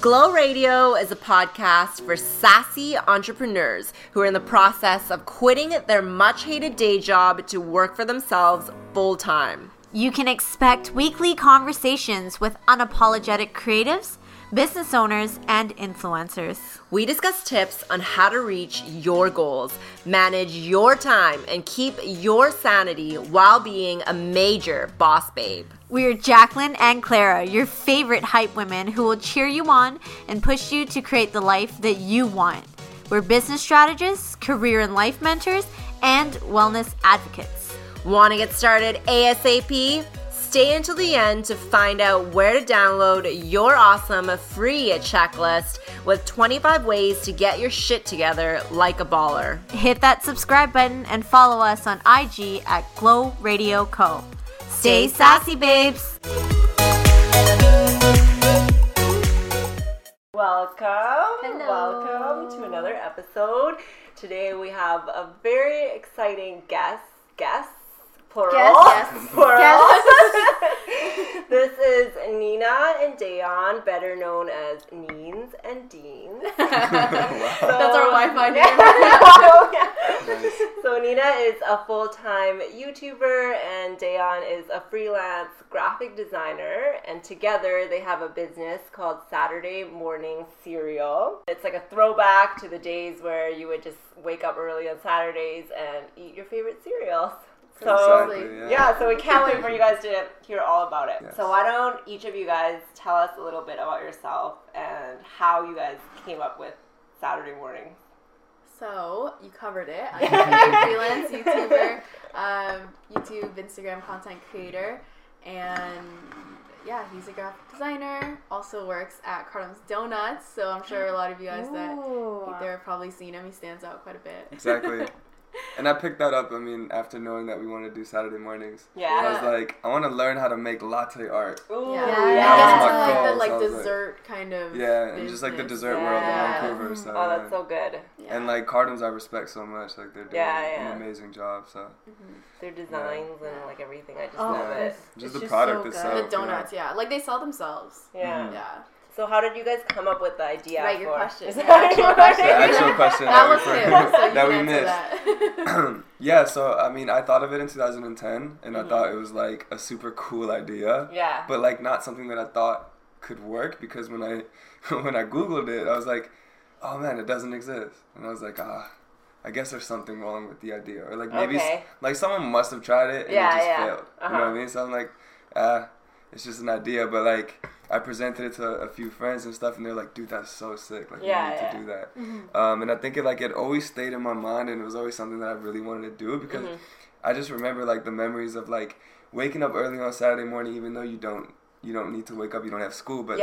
Glow Radio is a podcast for sassy entrepreneurs who are in the process of quitting their much-hated day job to work for themselves full-time. You can expect weekly conversations with unapologetic creatives, business owners, and influencers. We discuss tips on how to reach your goals, manage your time, and keep your sanity while being a major boss babe. We're Jacqueline and Clara, your favorite hype women who will cheer you on and push you to create the life that you want. We're business strategists, career and life mentors, and wellness advocates. Want to get started ASAP? Stay until the end to find out where to download your awesome free checklist with 25 ways to get your shit together like a baller. Hit that subscribe button and follow us on IG at Glow Radio Co. Stay sassy, babes. Welcome. Hello. Welcome to another episode. Today we have a very exciting guest. Plural. Yes. Plural. Yes. This is Nina and Deon, better known as Neens and Deens. Wow. So, that's our Wi-Fi name. Oh, yeah. Nice. So Nina is a full-time YouTuber and Deon is a freelance graphic designer. And together they have a business called Saturday Morning Cereal. It's like a throwback to the days where you would just wake up early on Saturdays and eat your favorite cereals. So, exactly, yeah, so we can't wait for you guys to hear all about it. Yes. So why don't each of you guys tell us a little bit about yourself and how you guys came up with Saturday Morning? So, you covered it. I'm a freelance YouTuber, YouTube, Instagram content creator, and yeah, he's a graphic designer, also works at Cartems Donuts, so I'm sure a lot of you guys that eat there have probably seen him. He stands out quite a bit. Exactly. And I picked that up, I mean, after knowing that we want to do Saturday mornings. Yeah. I was like, I want to learn how to make latte art. Ooh. Yeah. That was my goal. Like, so dessert like, kind of business. And just, like, the dessert world in Vancouver. So, oh, that's so good. Yeah. And, like, Cartems I respect so much. Like, they're doing an amazing job, so. Mm-hmm. Their designs and, like, everything. I just love it. Just the product itself. The donuts, Like, they sell themselves. Yeah. Mm-hmm. Yeah. So how did you guys come up with the idea for... Right, your question. Is that the actual question? That we missed. Yeah, so, I mean, I thought of it in 2010, and I thought it was, like, a super cool idea. Yeah. But, like, not something that I thought could work, because when I Googled it, I was like, oh, man, it doesn't exist. And I was like, I guess there's something wrong with the idea. Or, like, maybe... Okay. Like, someone must have tried it, and it just failed. You know what I mean? So I'm like, it's just an idea, but, like... I presented it to a few friends and stuff, and they're like, dude, that's so sick. Like, we need to do that. Mm-hmm. And I think it always stayed in my mind, and it was always something that I really wanted to do because I just remember, like, the memories of, like, waking up early on Saturday morning, even though you don't need to wake up, you don't have school, but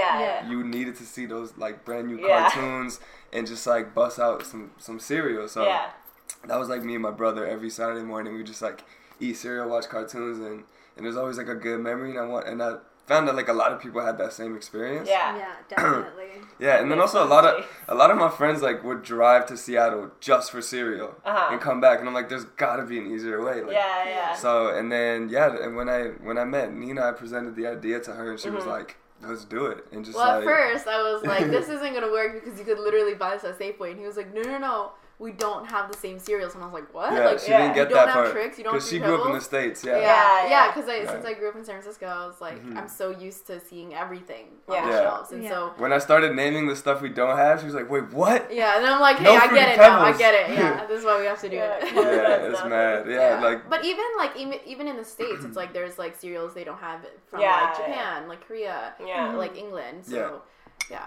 you needed to see those, like, brand new cartoons and just, like, bust out some cereal. So that was, like, me and my brother every Saturday morning. We would just, like, eat cereal, watch cartoons, and there's always, like, a good memory, and I found that, like, a lot of people had that same experience. Yeah, definitely. Yeah, and then also a lot of my friends, like, would drive to Seattle just for cereal and come back, and I'm like, there's gotta be an easier way. Like, so, and then and when I met Nina, I presented the idea to her, and she was like, let's do it. And just at first I was like, this isn't gonna work because you could literally buy this at Safeway, and he was like, no. We don't have the same cereals, and I was like, "What? Yeah, like, she didn't get that part. Tricks, you don't have tricks. Because she grew up in the States, Yeah, because since I grew up in San Francisco, I was like, I'm so used to seeing everything on the shelves, and so when I started naming the stuff we don't have, she was like, "Wait, what?" Yeah, and I'm like, "Hey, I get it now. Yeah, this is why we have to do it." Yeah, it's mad. Yeah, like. But even in the States, it's like there's like cereals they don't have from like Japan, like Korea, like England. So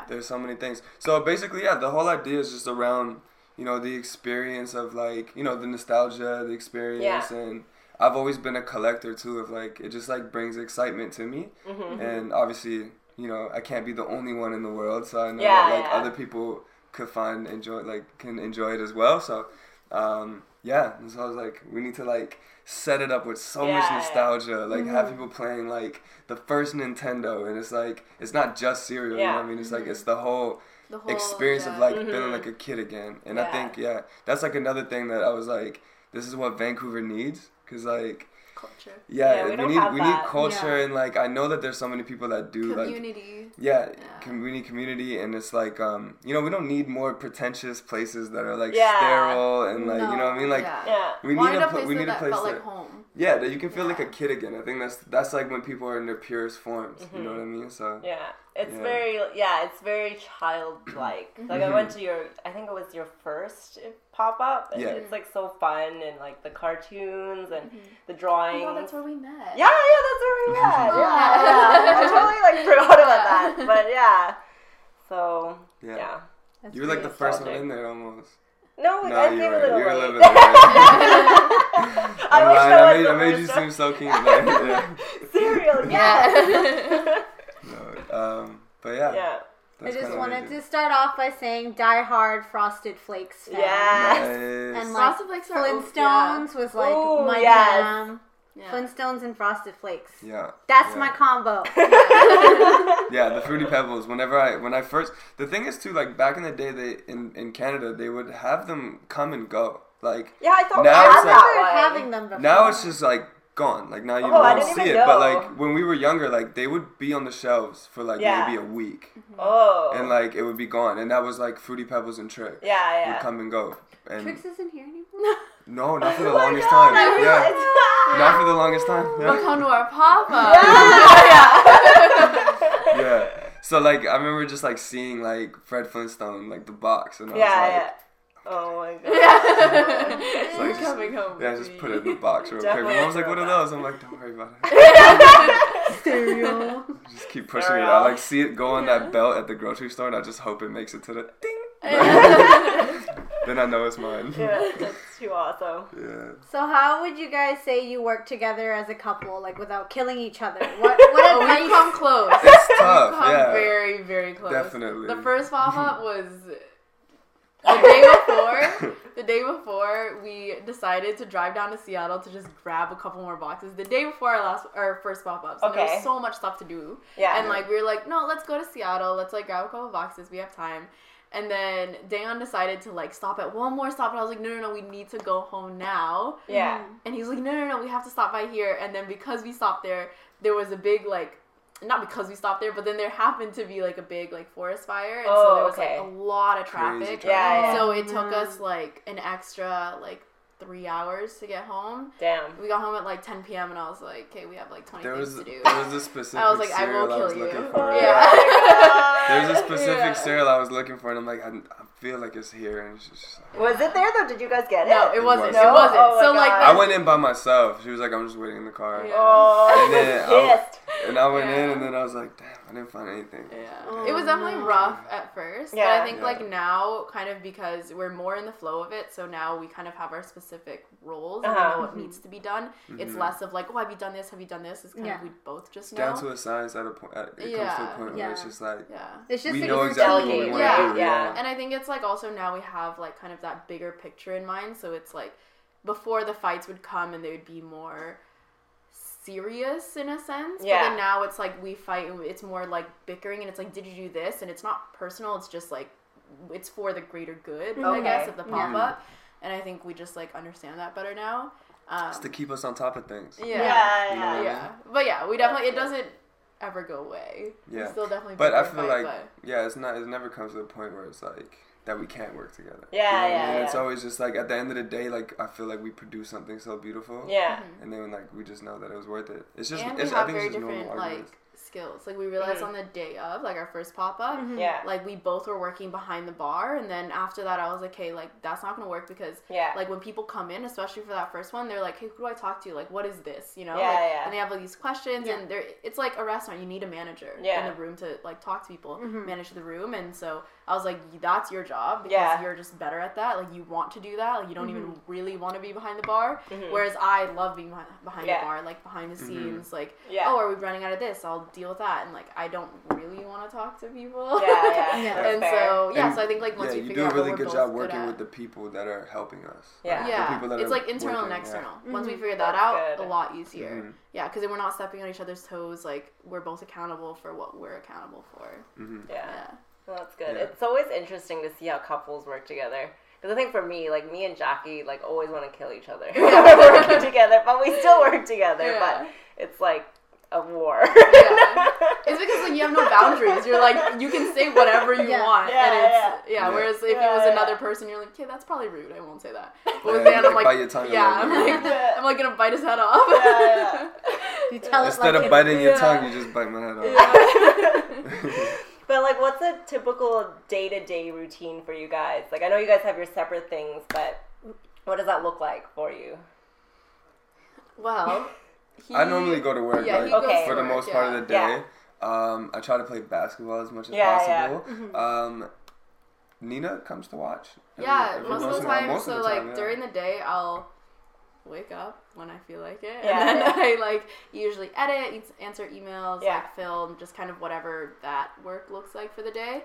there's so many things. So basically, the whole idea is just around. You know, the experience of, like, you know, the nostalgia, the experience, and I've always been a collector, too, of, like, it just, like, brings excitement to me, and obviously, you know, I can't be the only one in the world, so I know that, like, other people could can enjoy it as well, so, and so I was like, we need to, like, set it up with so much nostalgia, like, have people playing, like, the first Nintendo, and it's, like, it's not just cereal, you know what I mean, it's, like, it's the whole experience of, like, feeling like a kid again. And I think, that's, like, another thing that I was, like, this is what Vancouver needs. Because, like, culture. Yeah, we need culture, yeah. And like I know that there's so many people that do community. Like community, and it's like we don't need more pretentious places that are like sterile and like you know what I mean, like we need a place that felt like home. Yeah, that you can feel like a kid again. I think that's like when people are in their purest forms. Mm-hmm. You know what I mean? So it's very childlike. Like I went to I think it was your first pop up, and it's like so fun, and like the cartoons and the drawings. Oh, that's where we met. Yeah, that's where we met. Yeah. I totally like forgot about that, but yeah. So yeah. You were like the first one in there almost. No, I came a little late. You were a little bit late. I made you seem so keen. Cereal, yes. No, but yeah. I just wanted to start off by saying Die Hard Frosted Flakes fan. Yes. Nice. And like Frosted Flakes Flintstones was like my jam. Yeah. Flintstones and Frosted Flakes. Yeah. That's my combo. The Fruity Pebbles. The thing is too, like back in the day, they in Canada, they would have them come and go. Like I thought having them before. Now it's just like gone. Like now you don't see it. Know. But like when we were younger, like they would be on the shelves for like maybe a week. Mm-hmm. Oh. And like it would be gone. And that was like Fruity Pebbles and Trix. Yeah. Would come and go. And Trix isn't here anymore. No, not for the longest time. Not for the longest time. Welcome to our papa. Yeah. So like I remember just like seeing like Fred Flintstone, like the box, and I was like, oh my god. So I coming home. Yeah, I just put it in the box real quick. My mom's like, what are those? I'm like, don't worry about it. Cereal. Just keep pushing it out. Like see it go on that belt at the grocery store, and I just hope it makes it to the ding. Then I know it's mine. Yeah, that's too awesome. Yeah. So how would you guys say you work together as a couple, like without killing each other? What advice? We come close. It's tough. We come very, very close. Definitely. The first pop-up was the day before we decided to drive down to Seattle to just grab a couple more boxes. The day before our first pop-up. So there was so much stuff to do. Yeah. And like we were like, no, let's go to Seattle. Let's like grab a couple boxes. We have time. And then Deon decided to, like, stop at one more stop. And I was like, no, we need to go home now. Yeah. And he's like, no, we have to stop by here. And then because we stopped there, there was a big, like, not because we stopped there, but then there happened to be, like, a big, like, forest fire. And so there was, like, a lot of traffic. Yeah. So it took us, like, an extra, like, 3 hours to get home. Damn. We got home at, like, 10 p.m. and I was like, okay, we have, like, 20 things to do. There was a specific cereal I was like, I will kill you. There was a specific cereal I was looking for, and I'm like, I feel like it's here. And it's just like, was it there, though? Did you guys get it? No, it wasn't. Oh, so, like, I went in by myself. She was like, I'm just waiting in the car. Yeah. Oh, I went in, and then I was like, damn, I didn't find anything. Yeah. It was definitely rough at first, but I think, like, now, kind of because we're more in the flow of it, so now we kind of have our specific roles and know what needs to be done. It's less of like, oh, have you done this? It's kind of we both just know. Down to a science at a point. It comes to a point where it's just like, it's just we know exactly what we want to do. Yeah. And I think it's like also now we have like kind of that bigger picture in mind. So it's like before the fights would come and they would be more serious in a sense. Yeah. But then now it's like we fight and it's more like bickering and it's like, did you do this? And it's not personal. It's just like, it's for the greater good, I guess, of the pop-up. And I think we just, like, understand that better now. Just to keep us on top of things. Yeah. But, yeah, we definitely, it doesn't ever go away. Yeah. We still definitely but I feel like, it never comes to the point where it's, like, that we can't work together. Yeah. It's always just, like, at the end of the day, like, I feel like we produce something so beautiful. Yeah. And then, like, we just know that it was worth it. It's just, and I think it's just normal arguments. Like, skills. Like, we realized on the day of, like, our first pop-up, like, we both were working behind the bar, and then after that, I was like, hey, like, that's not gonna work because, like, when people come in, especially for that first one, they're like, hey, who do I talk to? Like, what is this? You know? And they have, like, these questions, and it's like a restaurant. You need a manager in the room to, like, talk to people, manage the room, and so I was like, that's your job because you're just better at that. Like, you want to do that. Like, you don't even really want to be behind the bar, whereas I love being behind the bar, like, behind the scenes, like, oh, are we running out of this? I'll deal with that, and like I don't really want to talk to people. And so so I think like once we figure out what we're both good at, you do a really good job working with the people that are helping us. It's like internal and external. Once we figure that out, a lot easier. Because then we're not stepping on each other's toes. Like we're both accountable for what we're accountable for. Well, that's good. It's always interesting to see how couples work together. Because I think for me, like, me and Jackie, like, always want to kill each other. We're working together, but we still work together. Yeah. But it's, like, a war. Yeah. It's because, like, you have no boundaries. You're, like, you can say whatever you want. Yeah, and it's, whereas if it was another person, you're like, okay, that's probably rude. I won't say that. But with Dan, I'm like, bite your tongue I'm going to bite his head off. Yeah, yeah. You tell Instead of biting your tongue, you just bite my head off. Yeah. But, like, what's a typical day-to-day routine for you guys? Like, I know you guys have your separate things, but what does that look like for you? Well, I normally go to work, for the most part of the day. Yeah. I try to play basketball as much as possible. Yeah. Mm-hmm. Nina comes to watch. Most of the time, during the day, I'll wake up when I feel like it, and then I like usually edit, answer emails, like film, just kind of whatever that work looks like for the day.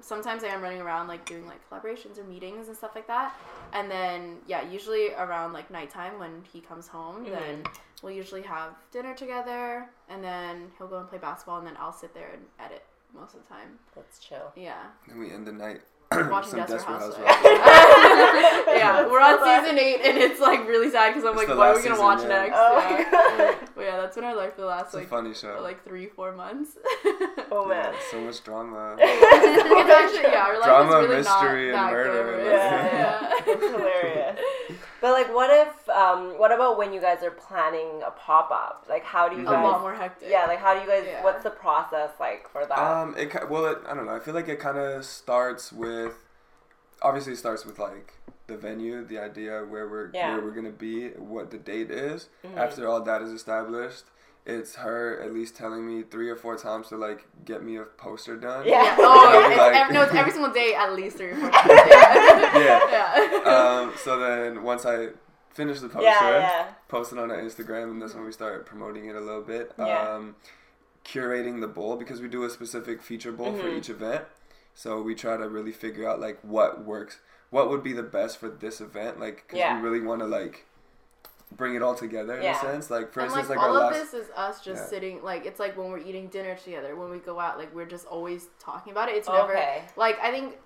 Sometimes I am running around like doing like collaborations or meetings and stuff like that, and then usually around like nighttime when he comes home, mm-hmm. then we'll usually have dinner together, and then he'll go and play basketball, and then I'll sit there and edit most of the time. That's chill. Yeah. Then we end the night. Watching Desperate Housewives. Yeah, we're on season 8, and it's like really sad because I'm like, what are we gonna watch next? Oh. But yeah, that's been our life for the last like funny show. Like 3-4 months. Oh man, so much drama. It's actually our life drama, is really mystery, not and murder. It's hilarious. But like, what about when you guys are planning a pop up? Like, how do you guys? A lot more hectic. Yeah, like how do you guys? Yeah. What's the process like for that? I don't know. I feel like it kind of starts with. Obviously it starts with like the venue, the idea where we're gonna be, what the date is. Mm-hmm. After all that is established, it's her at least telling me 3 or 4 times to like get me a poster done. Yeah. Oh, it's every single day at least 3 or 4 times. So then once I finish the poster, post it on our Instagram, and that's when we start promoting it a little bit. Yeah. Curating the bowl, because we do a specific feature bowl mm-hmm. for each event. So we try to really figure out, like, what works, what would be the best for this event, like, because we really want to, like, bring it all together in a sense. Like, for instance, like, all of this is us just sitting, like, it's like when we're eating dinner together, when we go out, like, we're just always talking about it. It's never, like, I think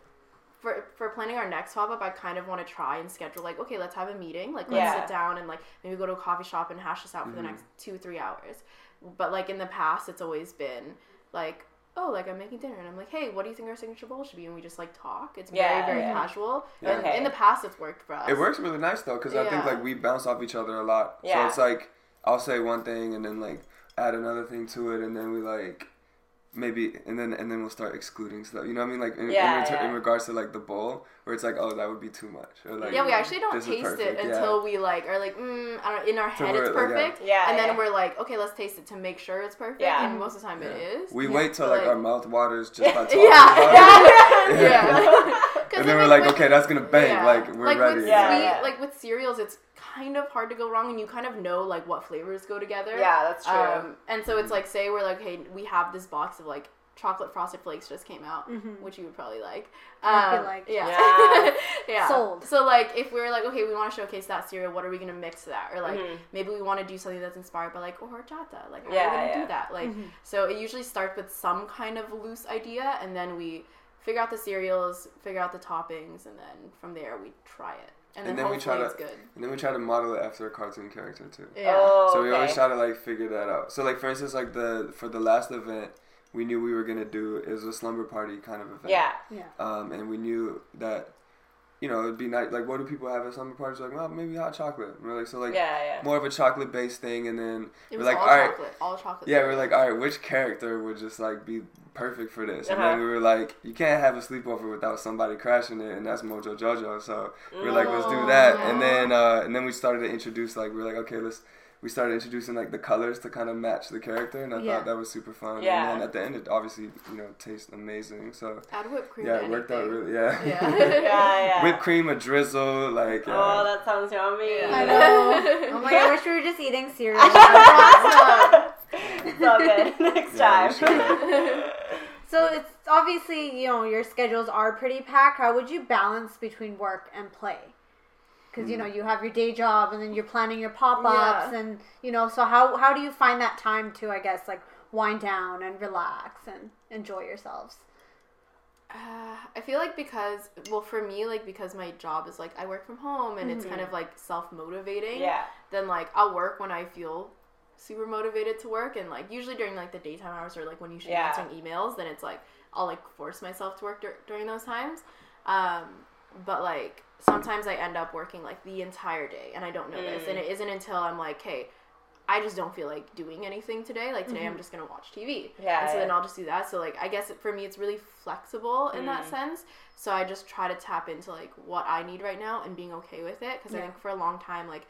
for planning our next pop-up, I kind of want to try and schedule, like, okay, let's have a meeting, like, let's sit down and, like, maybe go to a coffee shop and hash this out for mm-hmm. the next 2-3 hours. But, like, in the past, it's always been, like, oh, like, I'm making dinner, and I'm like, hey, what do you think our signature bowl should be? And we just, like, talk. It's very, very casual. Yeah. Okay. In the past, it's worked for us. It works really nice, though, because I think, like, we bounce off each other a lot. Yeah. So it's, like, I'll say one thing and then, like, add another thing to it, and then we, like, maybe, and then we'll start excluding stuff. You know what I mean? Like, in regards to, like, the bowl, where it's, like, oh, that would be too much. Or, like, we actually don't taste it until we, like, are, like, I don't know, in our head it's perfect. Like, and then we're, like, okay, let's taste it to make sure it's perfect. Yeah. And most of the time it is. We wait till, like, our mouth waters just by talking about it. And then we're like, okay, that's going to bang. Yeah. Like, we're like ready. Like, with cereals, it's kind of hard to go wrong, and you kind of know, like, what flavors go together. Yeah, that's true. And so it's, like, say we're, like, hey, we have this box of, like, chocolate Frosted Flakes just came out, mm-hmm. which you would probably like. Sold. So, like, if we were, like, okay, we want to showcase that cereal, what are we going to mix to that? Or, like, mm-hmm. maybe we want to do something that's inspired by, like, horchata. Like, how are we going to do that? Like, mm-hmm. so it usually starts with some kind of loose idea, and then we figure out the cereals, figure out the toppings, and then from there we try it. And then we try to, and then we try to model it after a cartoon character too. Yeah. Oh, so we always try to like figure that out. So like for instance, like for the last event, we knew we were gonna do is a slumber party kind of event. Yeah. Yeah. And we knew that, you know, it'd be nice. Like, what do people have at slumber parties? Like, well, maybe hot chocolate. And we're like, so like more of a chocolate based thing. And then it was like, all chocolate. Yeah. We're like, all right, which character would just like be perfect for this? Uh-huh. And then we were like, you can't have a sleepover without somebody crashing it, and that's Mojo Jojo. So we're like, let's do that. Yeah. And then we started to introduce, like, we're like, okay, we started introducing like the colors to kind of match the character, and I thought that was super fun. Yeah. And then at the end, it obviously, you know, tastes amazing. So add whipped cream. Yeah, it worked out really. Yeah. Yeah. Whipped cream, a drizzle, like. Oh, that sounds yummy. Yeah. I know. Oh my god, I wish we were just eating cereal. So good. Next time. Sure. So it's obviously, you know, your schedules are pretty packed. How would you balance between work and play? Because, you know, you have your day job, and then you're planning your pop-ups, and, you know, so how do you find that time to, I guess, like, wind down and relax and enjoy yourselves? I feel like because, well, for me, like, because my job is, like, I work from home and it's kind of, like, self-motivating. Yeah. Then, like, I'll work when I feel super motivated to work. And, like, usually during, like, the daytime hours or, like, when you should be answering emails, then it's, like, I'll, like, force myself to work during those times. But, like, sometimes I end up working, like, the entire day and I don't notice. And it isn't until I'm, like, hey, I just don't feel like doing anything today. Like, today I'm just going to watch TV. Yeah. And so then I'll just do that. So, like, I guess for me it's really flexible in that sense. So I just try to tap into, like, what I need right now and being okay with it. Because I think for a long time, like,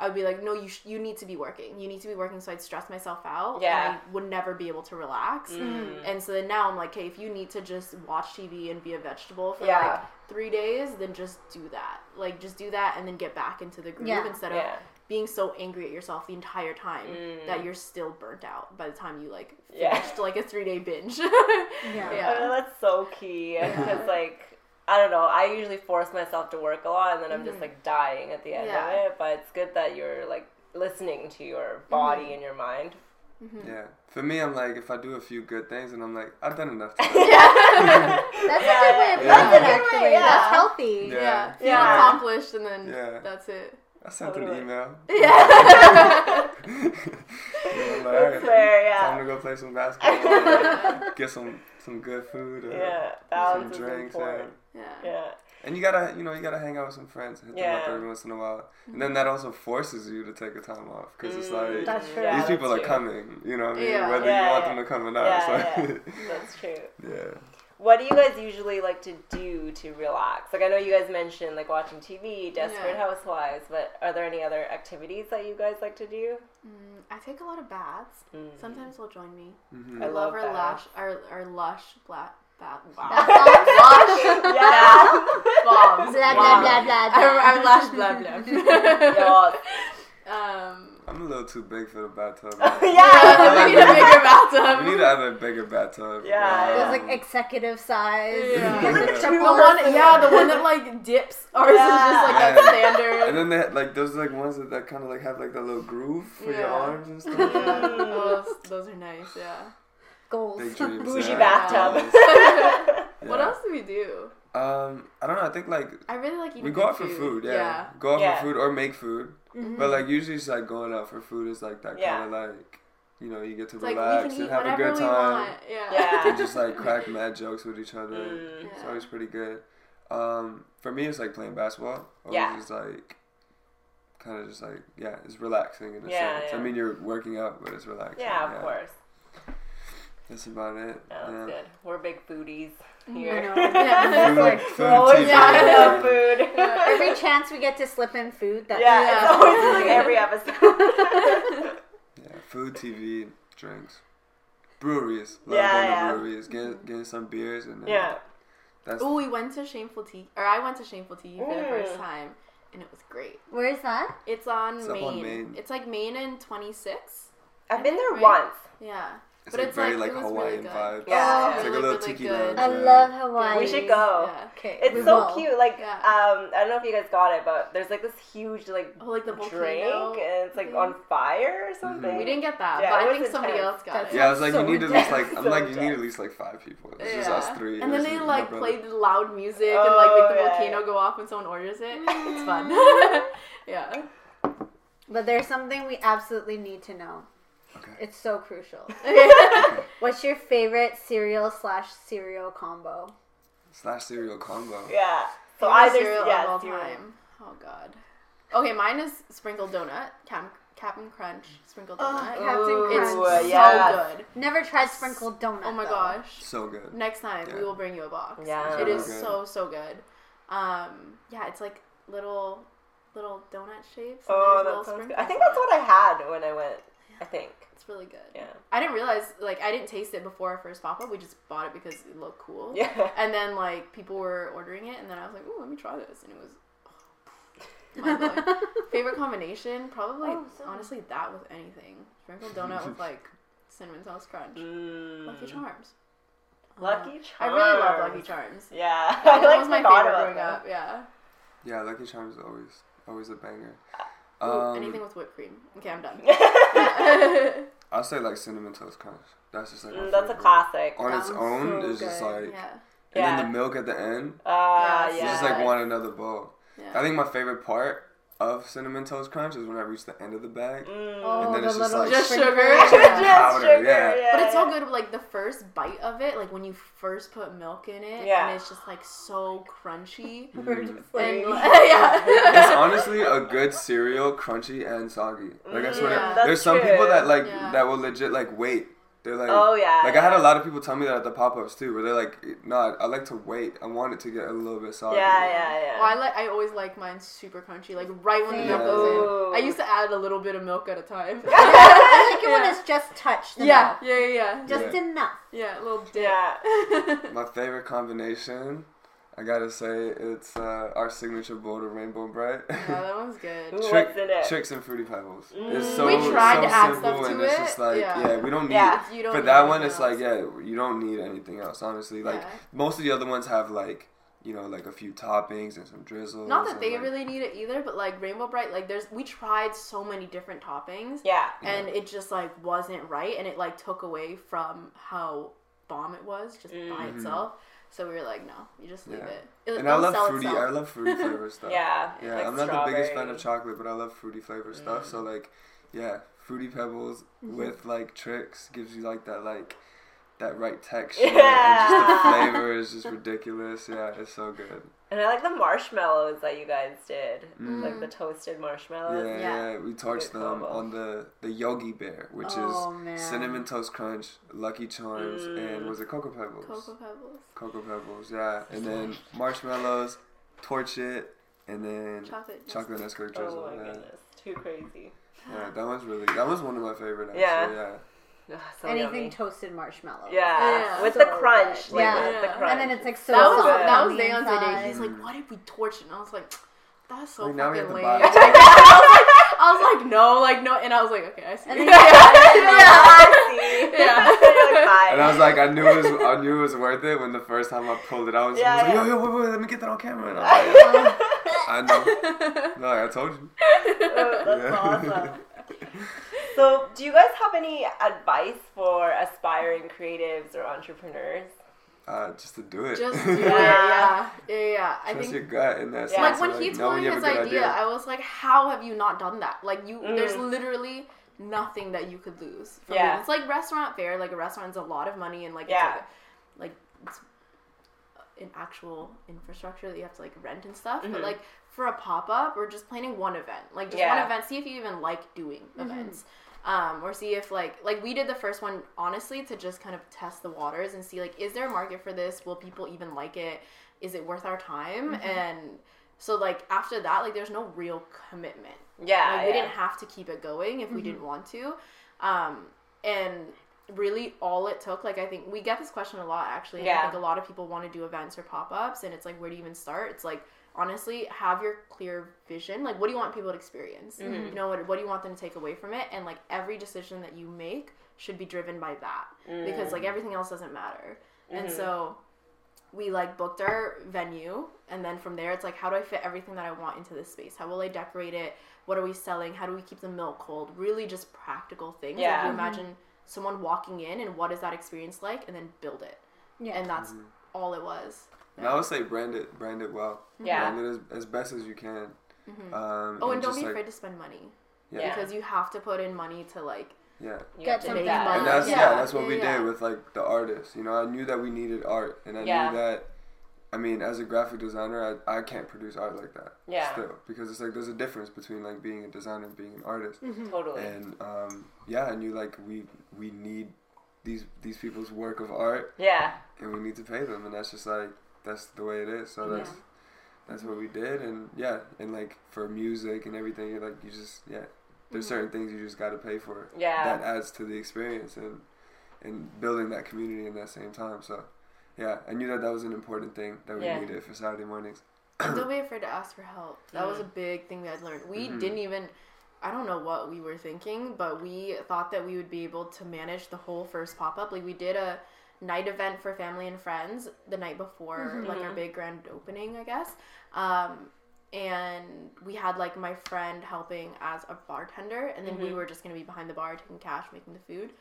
I would be like, no, you need to be working. You need to be working. So I'd stress myself out. Yeah. And I would never be able to relax. And so then now I'm like, hey, if you need to just watch TV and be a vegetable for, like, 3 days, then just do that. Like, just do that and then get back into the groove instead of... Yeah. being so angry at yourself the entire time that you're still burnt out by the time you, like, finished, like, a 3-day binge. I mean, that's so key. Because, like, I don't know. I usually force myself to work a lot, and then I'm just, like, dying at the end of it. But it's good that you're, like, listening to your body and your mind. Yeah. For me, I'm like, if I do a few good things, and I'm like, I've done enough today. That's a good way of living, actually. Yeah. That's healthy. Yeah. You're accomplished, and then that's it. I sent an email. Yeah. That's fair, yeah. Time to go play some basketball. Get some good food. Some drinks. And you gotta, hang out with some friends and hit them up every once in a while. And then that also forces you to take a time off because it's like these people are coming. You know what I mean? Yeah. Whether you want them to come or not. That's true. Yeah. What do you guys usually like to do to relax? Like, I know you guys mentioned, like, watching TV, Desperate Housewives, but are there any other activities that you guys like to do? I take a lot of baths. Sometimes they'll join me. I love our Lush, our Lush black bath. Wow. Lush bombs. Blah, blah, blah, blah, blah. Our Lush blah, blah. I'm a little too big for the bathtub. We need a bigger bathtub. We need to have a bigger bathtub. Yeah. It was like executive size. The one that like dips. Ours is just like a standard. And then they had, like, those like ones that kind of like have like that little groove for your arms and stuff. Those are nice. Goals. Big dreams. Bougie bathtub. What else do we do? I don't know. I think like I really like eating. We go out for food. Go out for food or make food. But like usually it's like going out for food is like that kind of like, you know, you get to relax and have a good time. And just like crack mad jokes with each other. It's always pretty good. For me it's like playing basketball. It's like kind of just like it's relaxing in a sense. I mean you're working out but it's relaxing. Of course. That's about it. That's good. We're big foodies here. We're always talking about food. Every chance we get to slip in food. It's always like every episode. Food, TV, drinks, breweries. Breweries. Getting some beers and then we went to Shameful Tea, or I went to Shameful Tea for the first time, and it was great. Where is that? It's on Maine. It's like Maine and 26. I've been there once. Yeah. It's like it's very like Hawaiian really vibes. Yeah. It's like a little tiki lounge. I love Hawaii. We should go. Yeah. Okay. It's so cute. Like I don't know if you guys got it, but there's like this huge like the drink and it's like on fire or something. We didn't get that, but I think somebody else got it. Yeah, I was like, so you need at least like you need at least like 5 people. It's just us 3. And then they like played loud music and like make the volcano go off when someone orders it. It's fun. But there's something we absolutely need to know. Okay. It's so crucial. What's your favorite cereal/cereal combo? Yeah. So either cereal of all time. Oh God. Okay, mine is sprinkled donut. Captain Crunch sprinkled donut. It's so good. Never tried sprinkled donut. Oh my gosh. So good. Next time we will bring you a box. Yeah. It is so good. It's like little donut shapes. Oh, that sounds good. I think that's what I had when I went. I think. It's really good. Yeah. I didn't realize, I didn't taste it before our first pop-up. We just bought it because it looked cool. Yeah. And then, people were ordering it, and then I was like, ooh, let me try this. And it was mind-blowing. Favorite combination? Probably, honestly, that with anything. Sprinkled donut with, cinnamon toast crunch. Lucky Charms. Lucky Charms. I really love Lucky Charms. Yeah. That was my favorite growing up. Yeah. Yeah, Lucky Charms is always a banger. Ooh, anything with whipped cream. Okay, I'm done. I'll say cinnamon toast crunch. That's just like that's a classic. On its own, so it's just like and then the milk at the end. You just like want another bowl. Yeah. I think my favorite part of Cinnamon Toast Crunch is when I reach the end of the bag, and then it's just like just sugar, powder, but it's all good. Like the first bite of it, like when you first put milk in it, and it's just like so crunchy. It's honestly a good cereal, crunchy and soggy. Like I swear, there's some people that like that will legit like wait. They're like, like I had a lot of people tell me that at the pop-ups too, where they're like, no, I like to wait. I want it to get a little bit soggy. Well, I always like mine super crunchy, like right when the milk goes in. I used to add a little bit of milk at a time. I like it when it's just touched. Just enough. Yeah, a little dip. My favorite combination, I gotta say, it's our signature bowl of Rainbow Bright. That one's good. Tricks and Fruity Pebbles. It's so simple. We tried to add stuff to it. It's just like, we don't need it. But that one, it's like, you don't need anything else, honestly. Like, most of the other ones have, like, you know, like a few toppings and some drizzles. Not that they really need it either, but like Rainbow Bright, like we tried so many different toppings. And it just like wasn't right. And it like took away from how bomb it was just by itself. So we were like, no, you just leave it. And I love fruity flavor stuff. Like I'm not the biggest fan of chocolate, but I love fruity flavor stuff. So like, Fruity Pebbles with like tricks gives you like that right texture. And just the flavor is just ridiculous. Yeah, it's so good. And I like the marshmallows that you guys did, like the toasted marshmallows. We torched them on the Yogi Bear, which is Cinnamon Toast Crunch, Lucky Charms, and was it Cocoa Pebbles? Cocoa Pebbles, yeah. And then marshmallows, torch it, and then chocolate Nesquik drizzle. Oh my goodness, too crazy. Yeah, that was one of my favorite actually, so anything yummy. Toasted marshmallow. With the crunch. With the crunch. And then it's like so that was Deon's idea. He's like, why did we torch it? And I was like, that's so fucking lame. I was like, no. And I was like, okay, I see. And I was like, I knew it was worth it when the first time I pulled it out. I was like, yo, wait, let me get that on camera. And I was like, I know. No, I told you. That's awesome. So, do you guys have any advice for aspiring creatives or entrepreneurs? Just to do it. Just do it, yeah. Trust your gut in that sense. Like, when he told me his idea, I was like, how have you not done that? Like, there's literally nothing that you could lose. It's like restaurant fare. Like, a restaurant's a lot of money and, like, it's an actual infrastructure that you have to, like, rent and stuff. But, like, for a pop-up or just planning one event. Like, just one event. See if you even like doing events. Or see if, like we did the first one, honestly, to just kind of test the waters and see, like, is there a market for this? Will people even like it? Is it worth our time? And so, like, after that, like, there's no real commitment. Like, we didn't have to keep it going if we didn't want to. And really all it took, like, I think we get this question a lot, actually. I think a lot of people want to do events or pop-ups, and it's like, where do you even start? It's like, honestly, have your clear vision. Like, what do you want people to experience? You know, what do you want them to take away from it? And, like, every decision that you make should be driven by that. Because, like, everything else doesn't matter. And so we, like, booked our venue. And then from there, it's like, how do I fit everything that I want into this space? How will I decorate it? What are we selling? How do we keep the milk cold? Really just practical things. Yeah. Like, you imagine someone walking in and what is that experience like? And then build it. Yeah. And that's all it was. And I would say brand it well. Brand it as best as you can. And don't be afraid to spend money. Because you have to put in money to get some value. And that's what we did with like the artists. You know, I knew that we needed art, and I knew that. I mean, as a graphic designer, I can't produce art like that. Still, because it's like there's a difference between like being a designer and being an artist. Totally. And I knew like we need these people's work of art. And we need to pay them, and that's just like. That's the way it is. So that's what we did, and and like for music and everything, like you just there's certain things you just got to pay for. That adds to the experience and building that community in that same time. So I knew that was an important thing that we needed for Saturday mornings. Don't be afraid to ask for help. That was a big thing that I learned. We didn't even. I don't know what we were thinking, but we thought that we would be able to manage the whole first pop up. Like we did a night event for family and friends the night before like our big grand opening, I guess, and we had like my friend helping as a bartender, and then we were just gonna be behind the bar taking cash, making the food,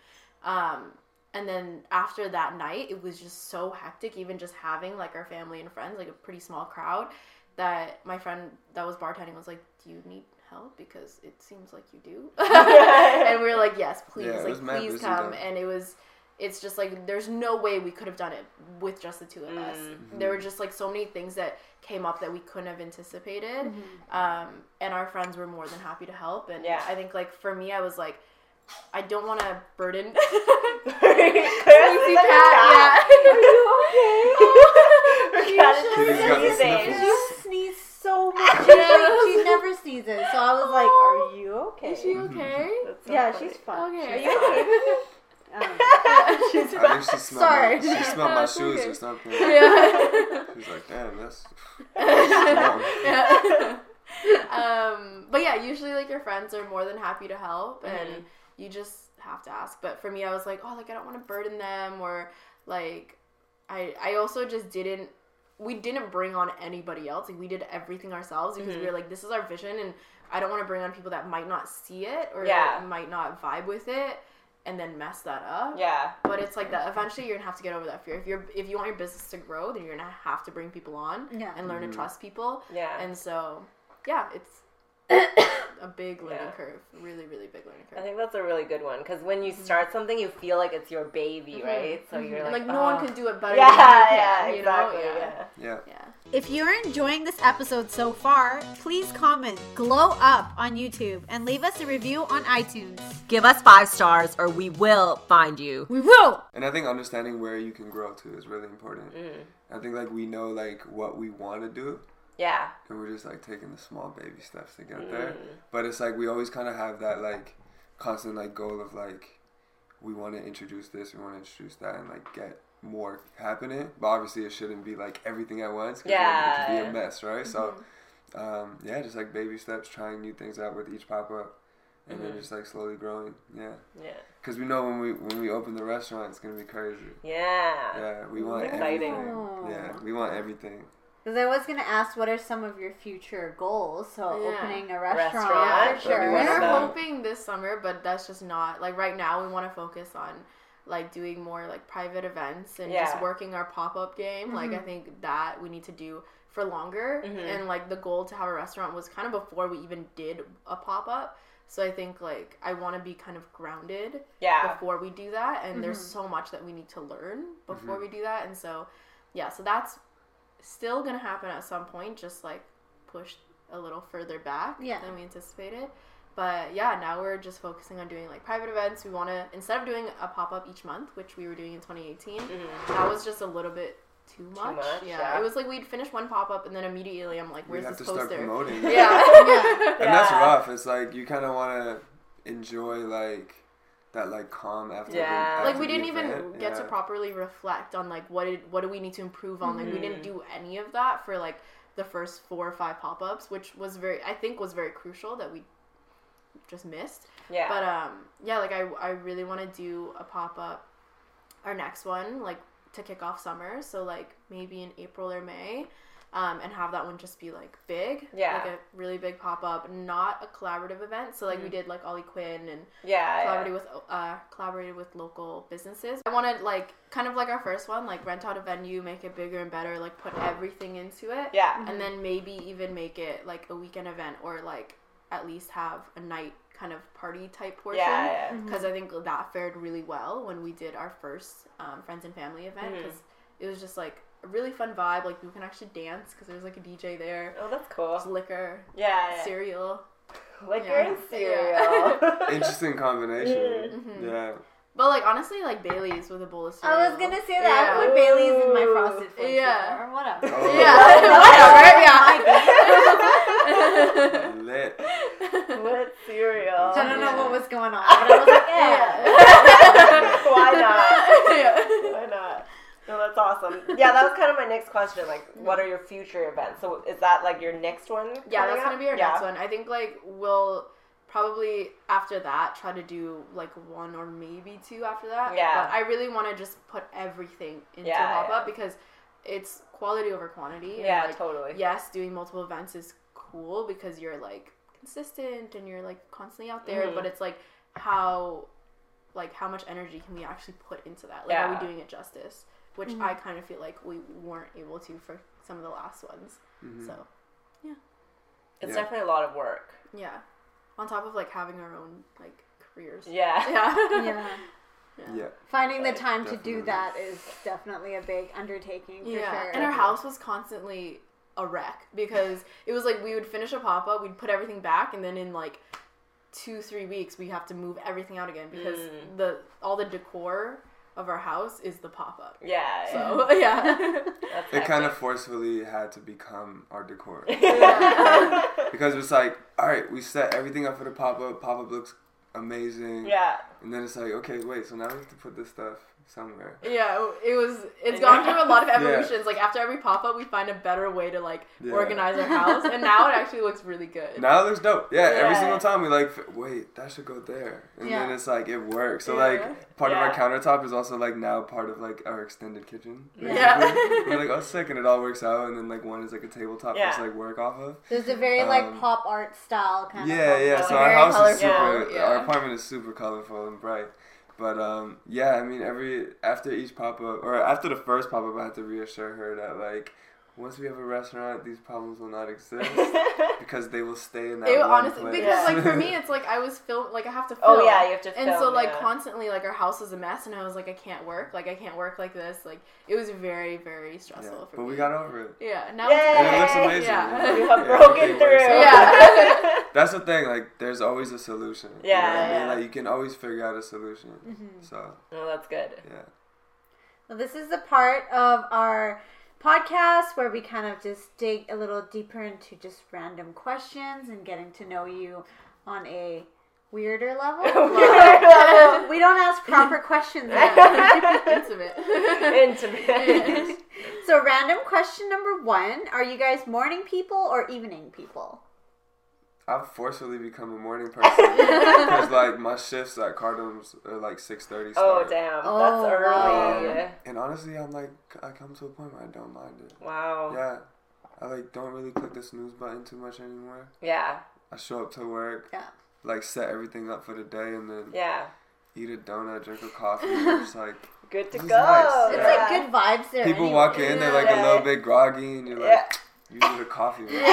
And then after that night, it was just so hectic, even just having, like, our family and friends, like, a pretty small crowd, that my friend that was bartending was like, do you need help? Because it seems like you do. And we were like, yes, please. Yeah, like, please come. And it was... It's just, like, there's no way we could have done it with just the two of us. Mm-hmm. There were just, like, so many things that came up that we couldn't have anticipated. Mm-hmm. And our friends were more than happy to help. And yeah. I think, like, for me, I was, like, I don't want to burden... Crazy cat, yeah. Are you okay? She sneezes so much. She never sneezes. So I was like, are you okay? Is she okay? So yeah, funny. She's fine. Okay. Are you okay? She sorry. She smelled my shoes okay. or something. Yeah. She's like, damn, that's... yeah. But yeah, usually, like, your friends are more than happy to help, and mm-hmm. you just have to ask. But for me, I was like, oh, like, I don't want to burden them, or, like, I also just didn't... We didn't bring on anybody else. Like, we did everything ourselves, because mm-hmm. we were like, this is our vision, and I don't want to bring on people that might not see it, or yeah. that might not vibe with it. And then mess that up. Yeah. But it's like that. Eventually, you're gonna have to get over that fear. If you want your business to grow, then you're gonna have to bring people on. Yeah. And learn to trust people. Yeah. And so, yeah, it's a big learning curve. Really, really big learning curve. I think that's a really good one, because when you start something, you feel like it's your baby, mm-hmm. right? So you're like no one can do it better. Yeah, than you can, exactly. You know? Yeah. If you're enjoying this episode so far, please comment "Glow Up" on YouTube and leave us a review on iTunes. Give us 5 stars, or we will find you. We will. And I think understanding where you can grow to is really important. I think, like, we know, like, what we want to do. Yeah. And we're just, like, taking the small baby steps to get there. But it's, like, we always kind of have that, like, constant, like, goal of, like, we want to introduce this, we want to introduce that, and, like, get more happening. But obviously it shouldn't be, like, everything at once. Yeah. It could be a mess, right? Mm-hmm. So, yeah, just, like, baby steps, trying new things out with each pop-up. And then just, like, slowly growing. Yeah. Yeah. Because we know when we open the restaurant, it's going to be crazy. Yeah. Yeah, we want exciting. Everything. Yeah, we want everything. Because I was going to ask, what are some of your future goals? So opening a restaurant. Yeah, for sure. We're hoping this summer, but that's just not, like, right now we want to focus on, like, doing more, like, private events and just working our pop-up game. Mm-hmm. Like, I think that we need to do for longer. Mm-hmm. And, like, the goal to have a restaurant was kind of before we even did a pop-up. So I think, like, I want to be kind of grounded before we do that. And there's so much that we need to learn before we do that. And so, yeah, so that's still going to happen at some point, just, like, pushed a little further back than we anticipated. But, yeah, now we're just focusing on doing, like, private events. We want to, instead of doing a pop-up each month, which we were doing in 2018, that was just a little bit... Too much? Yeah. It was like we'd finish one pop-up and then immediately I'm like, where's this poster? You have to start promoting. And that's rough. It's like you kind of want to enjoy, like, that, like, calm after the like, we didn't even get to properly reflect on, like, what do we need to improve on. Like, we didn't do any of that for, like, the first 4 or 5 pop-ups, which was very crucial that we just missed. Yeah. But, yeah, like, I really want to do a pop-up, our next one, like, to kick off summer, so, like, maybe in April or May, and have that one just be, like, big, like a really big pop-up, not a collaborative event. So, like, we did, like, Ollie Quinn and collaborated with local businesses. I wanted, like, kind of like our first one, like, rent out a venue, make it bigger and better, like, put everything into it, and then maybe even make it, like, a weekend event, or, like, at least have a night kind of party type portion, because I think that fared really well when we did our first friends and family event, because it was just, like, a really fun vibe. Like, you can actually dance because there was, like, a DJ there. Oh, that's cool. Just liquor, cereal, liquor and cereal. Interesting combination. Yeah. But, like, honestly, like, Baileys with a bowl of cereal. I was going to say that. I put Baileys in my frosted flakes or whatever. Oh. Lit cereal. So I don't know what was going on, but I was like, why not? Why not? No, that's awesome. Yeah, that was kind of my next question. Like, what are your future events? So is that, like, your next one? Yeah, that's going to be our next one. I think, like, we'll... probably after that try to do, like, 1 or maybe 2 after that. Yeah. But I really want to just put everything into pop-up because it's quality over quantity. Yeah, and, like, totally. Yes, doing multiple events is cool because you're, like, consistent and you're, like, constantly out there. But it's, like, how like, how much energy can we actually put into that? Like, are we doing it justice? Which I kind of feel like we weren't able to for some of the last ones. So, yeah. It's definitely a lot of work. Yeah. On top of, like, having our own, like, careers. Yeah. Finding the time to do that is definitely a big undertaking for sure. And our house was constantly a wreck because it was like we would finish a pop-up, we'd put everything back, and then in like 2-3 weeks we have to move everything out again because all the decor of our house is the pop-up. It kind of forcefully had to become our decor. Because it's like, all right, we set everything up for the pop-up looks amazing. Yeah. And then it's like, okay, wait, so now we have to put this stuff somewhere. Yeah, it's gone through a lot of evolutions. Like, after every pop-up, we find a better way to, like, organize our house. And now it actually looks really good. Now it looks dope. Yeah, every single time we, like, wait, that should go there. And then it's like, it works. So, like, part of our countertop is also, like, now part of, like, our extended kitchen. We're like, oh, sick, and it all works out. And then, like, one is, like, a tabletop that's, like, work off of. There's a very, like, pop art style kind of. Yeah, so our house colorful. Is super, our apartment is super colorful and bright. But, I mean, after each pop-up, or after the first pop-up, I had to reassure her that, like, once we have a restaurant, these problems will not exist, because they will stay in that place. Because, like, for me, it's, like, I have to film. Oh, yeah, you have to film. And so, like, constantly, like, our house is a mess, and I was, like, I can't work like this. Like, it was very, very stressful for me. But we got over it. Yeah. Now it looks amazing. Yeah. We have broken through. Yeah. That's the thing, like, there's always a solution. Yeah, you know what I mean? Like, you can always figure out a solution. Mm-hmm. So. No, that's good. Yeah. Well, this is the part of our podcast where we kind of just dig a little deeper into just random questions and getting to know you on a weirder level. We don't ask proper questions. Intimate. So, random question number 1: are you guys morning people or evening people? I've forcefully become a morning person because, like, my shifts at Cartems are like 6:30. Oh damn, that's early. And honestly, I'm like, I come to a point where I don't mind it. Wow. Yeah, I like don't really click the snooze button too much anymore. Yeah. I show up to work. Yeah. Like set everything up for the day and then. Yeah. Eat a donut, drink a coffee. It's like good to go. Nice. It's like good vibes there. People walk in, they're like a little bit groggy, and you're like. Yeah. You need a coffee. Right? Yeah.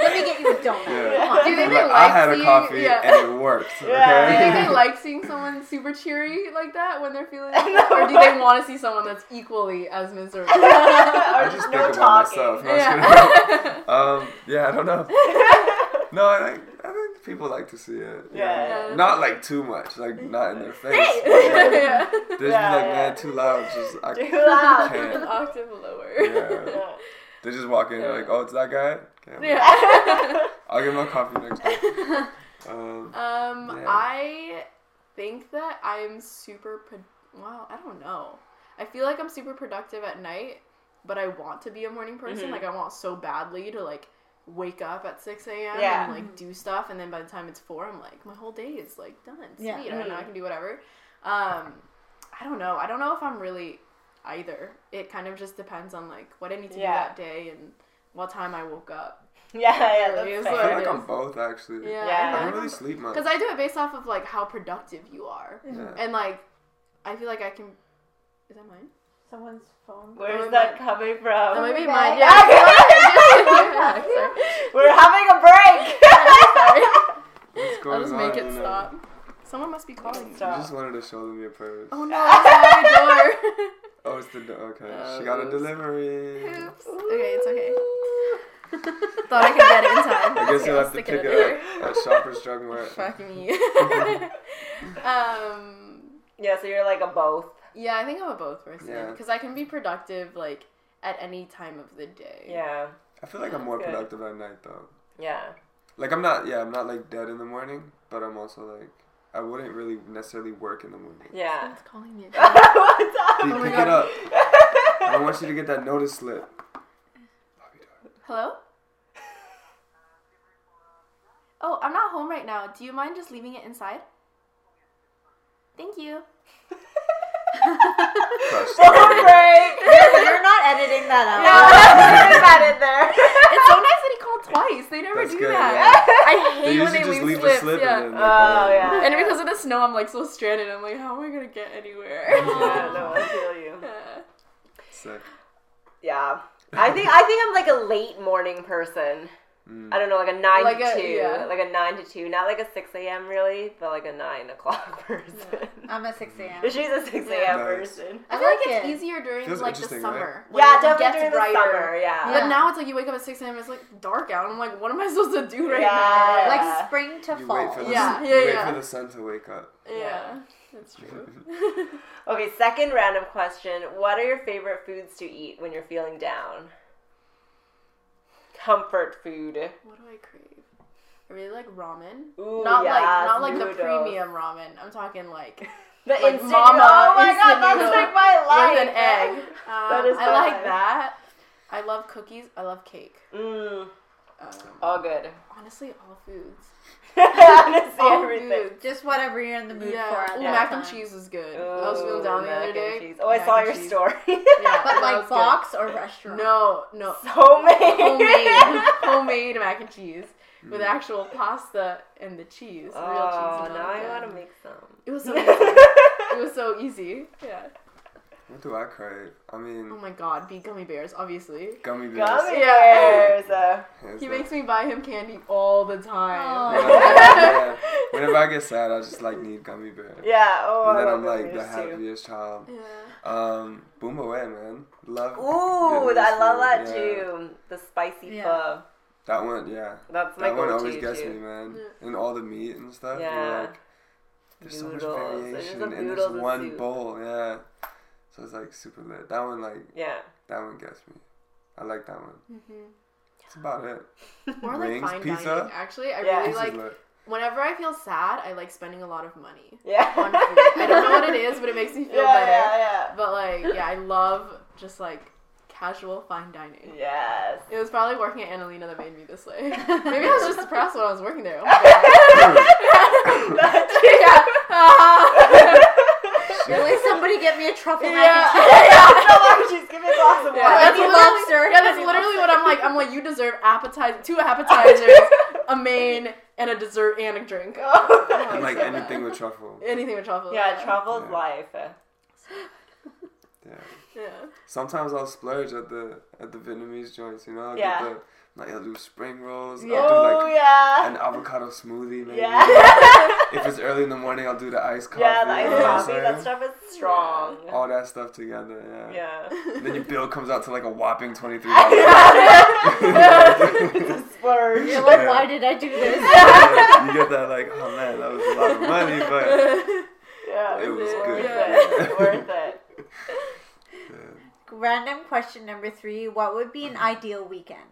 Let me get you a donut. Yeah. Do they I had a coffee and it worked. Yeah. Okay? Do they like seeing someone super cheery like that when they're feeling like that? Or do they want to see someone that's equally as miserable? I just think about myself. I don't know. No, I think people like to see it. Yeah. Not like too much, like not in their face. They're just like, man, too loud. Too loud. An octave lower. Yeah. They just walk in and they're like, oh, it's that guy? Okay, I'll give him a coffee next time. I think that I'm super... I don't know. I feel like I'm super productive at night, but I want to be a morning person. Mm-hmm. Like, I want so badly to, like, wake up at 6 a.m. And, like, do stuff. And then by the time it's 4, I'm like, my whole day is, like, done. Sweet. Yeah. Mm-hmm. I don't know. I can do whatever. I don't know. I don't know if I'm really... either. It kind of just depends on like what I need to do that day and what time I woke up. That's I feel like I'm both actually. I don't really sleep much because I do it based off of like how productive you are. And like I feel like I can. Is that mine? Someone's phone. Where's that coming from? That might be mine. Yeah. We're having a break. Sorry. I'll just make it stop. Someone must be calling you. I just wanted to show them your purse. Oh no! It's at my door. Oh, it's the door. Okay. She got a delivery. Oops. Okay, it's okay. Thought I could get it in time. I guess you'll have to pick it up at Shoppers Drug Mart. Fuck me. Yeah, so you're like a both. Yeah, I think I'm a both person. Because I can be productive, like, at any time of the day. Yeah. I feel like I'm more productive at night, though. Yeah. Like, I'm not, like, dead in the morning, but I'm also, like... I wouldn't really necessarily work in the morning. Yeah. Someone's calling you. What's up? Dude, pick it up. I want you to get that notice slip. Hello? Oh, I'm not home right now. Do you mind just leaving it inside? Thank you. Right. You're not editing that out. No, I'm not editing that in there. It's so nice that he called twice. They never do that. Yeah. I hate when they leave slips. Yeah. And yeah. And because of the snow, I'm like so stranded. I'm like, how am I gonna get anywhere? Yeah, no, I feel you. Yeah. Sick. Yeah. I think I'm like a late morning person. I don't know, like a 9 like to 2. Yeah. Like a 9 to 2. Not like a 6 a.m. really, but like a 9 o'clock person. Yeah. I'm a 6 a.m. She's a 6 a.m. person. I feel like it's easier during like the summer. Right? Yeah, definitely during the summer, yeah. But now it's like you wake up at 6 a.m. it's like dark out. I'm like, what am I supposed to do right now? Like spring to fall. You wait for the sun to wake up. Yeah. That's true. Okay, second random question. What are your favorite foods to eat when you're feeling down? Comfort food. What do I crave? I really like ramen. Ooh, not like noodles. The premium ramen. I'm talking like the like instant. Oh my god, that's like my life. With an egg. I like that. I love cookies. I love cake. All good. Honestly, all foods. Honestly, all everything. Food. Just whatever you're in the mood for. Mac and cheese is good. I was feeling down the other day. Oh, I saw your story. Yeah, but like box or restaurant? No. Homemade mac and cheese with actual pasta and the cheese. Real cheese. Oh, now I want to make some. It was so easy. Yeah. What do I crave? I mean... Oh my god, gummy bears, obviously. Gummy bears! Yeah. He makes me buy him candy all the time. Yeah. Whenever I get sad, I just, like, need gummy bears. Yeah, and then I'm, like, the happiest child. Yeah. Boom away, man. Love... Ooh, I love that, too. The spicy pho. That one, That's my go-to, always gets me, man. Yeah. And all the meat and stuff. Yeah. Like, there's so much variation in this one bowl, So it's like super lit. That one that one gets me. I like that one. Mm-hmm. That's about it. More like fine pizza. Dining. Actually, I really like whenever I feel sad, I like spending a lot of money. Yeah. On food. I don't know what it is, but it makes me feel better. Yeah. But I love just like casual fine dining. Yes. It was probably working at Annalena that made me this way. Maybe I was just depressed when I was working there. At least somebody get me a truffle mac and cheese. She's giving a glass of water. That's literally what I'm like. I'm like, you deserve two appetizers, a main, and a dessert and a drink. And like anything with truffle. Yeah, truffle's life. Yeah. Sometimes I'll splurge at the Vietnamese joints. You know, I'll get I'll do spring rolls. Yeah. I'll do an avocado smoothie maybe. Yeah. If it's early in the morning, I'll do the iced coffee. Yeah, the iced coffee. That stuff is strong. All that stuff together, Yeah. Then your bill comes out to like a whopping $23. It's a splurge. You're like, why did I do this? You get that like, oh man, that was a lot of money, but it was good. Yeah. Worth it. Random question number 3. What would be an ideal weekend?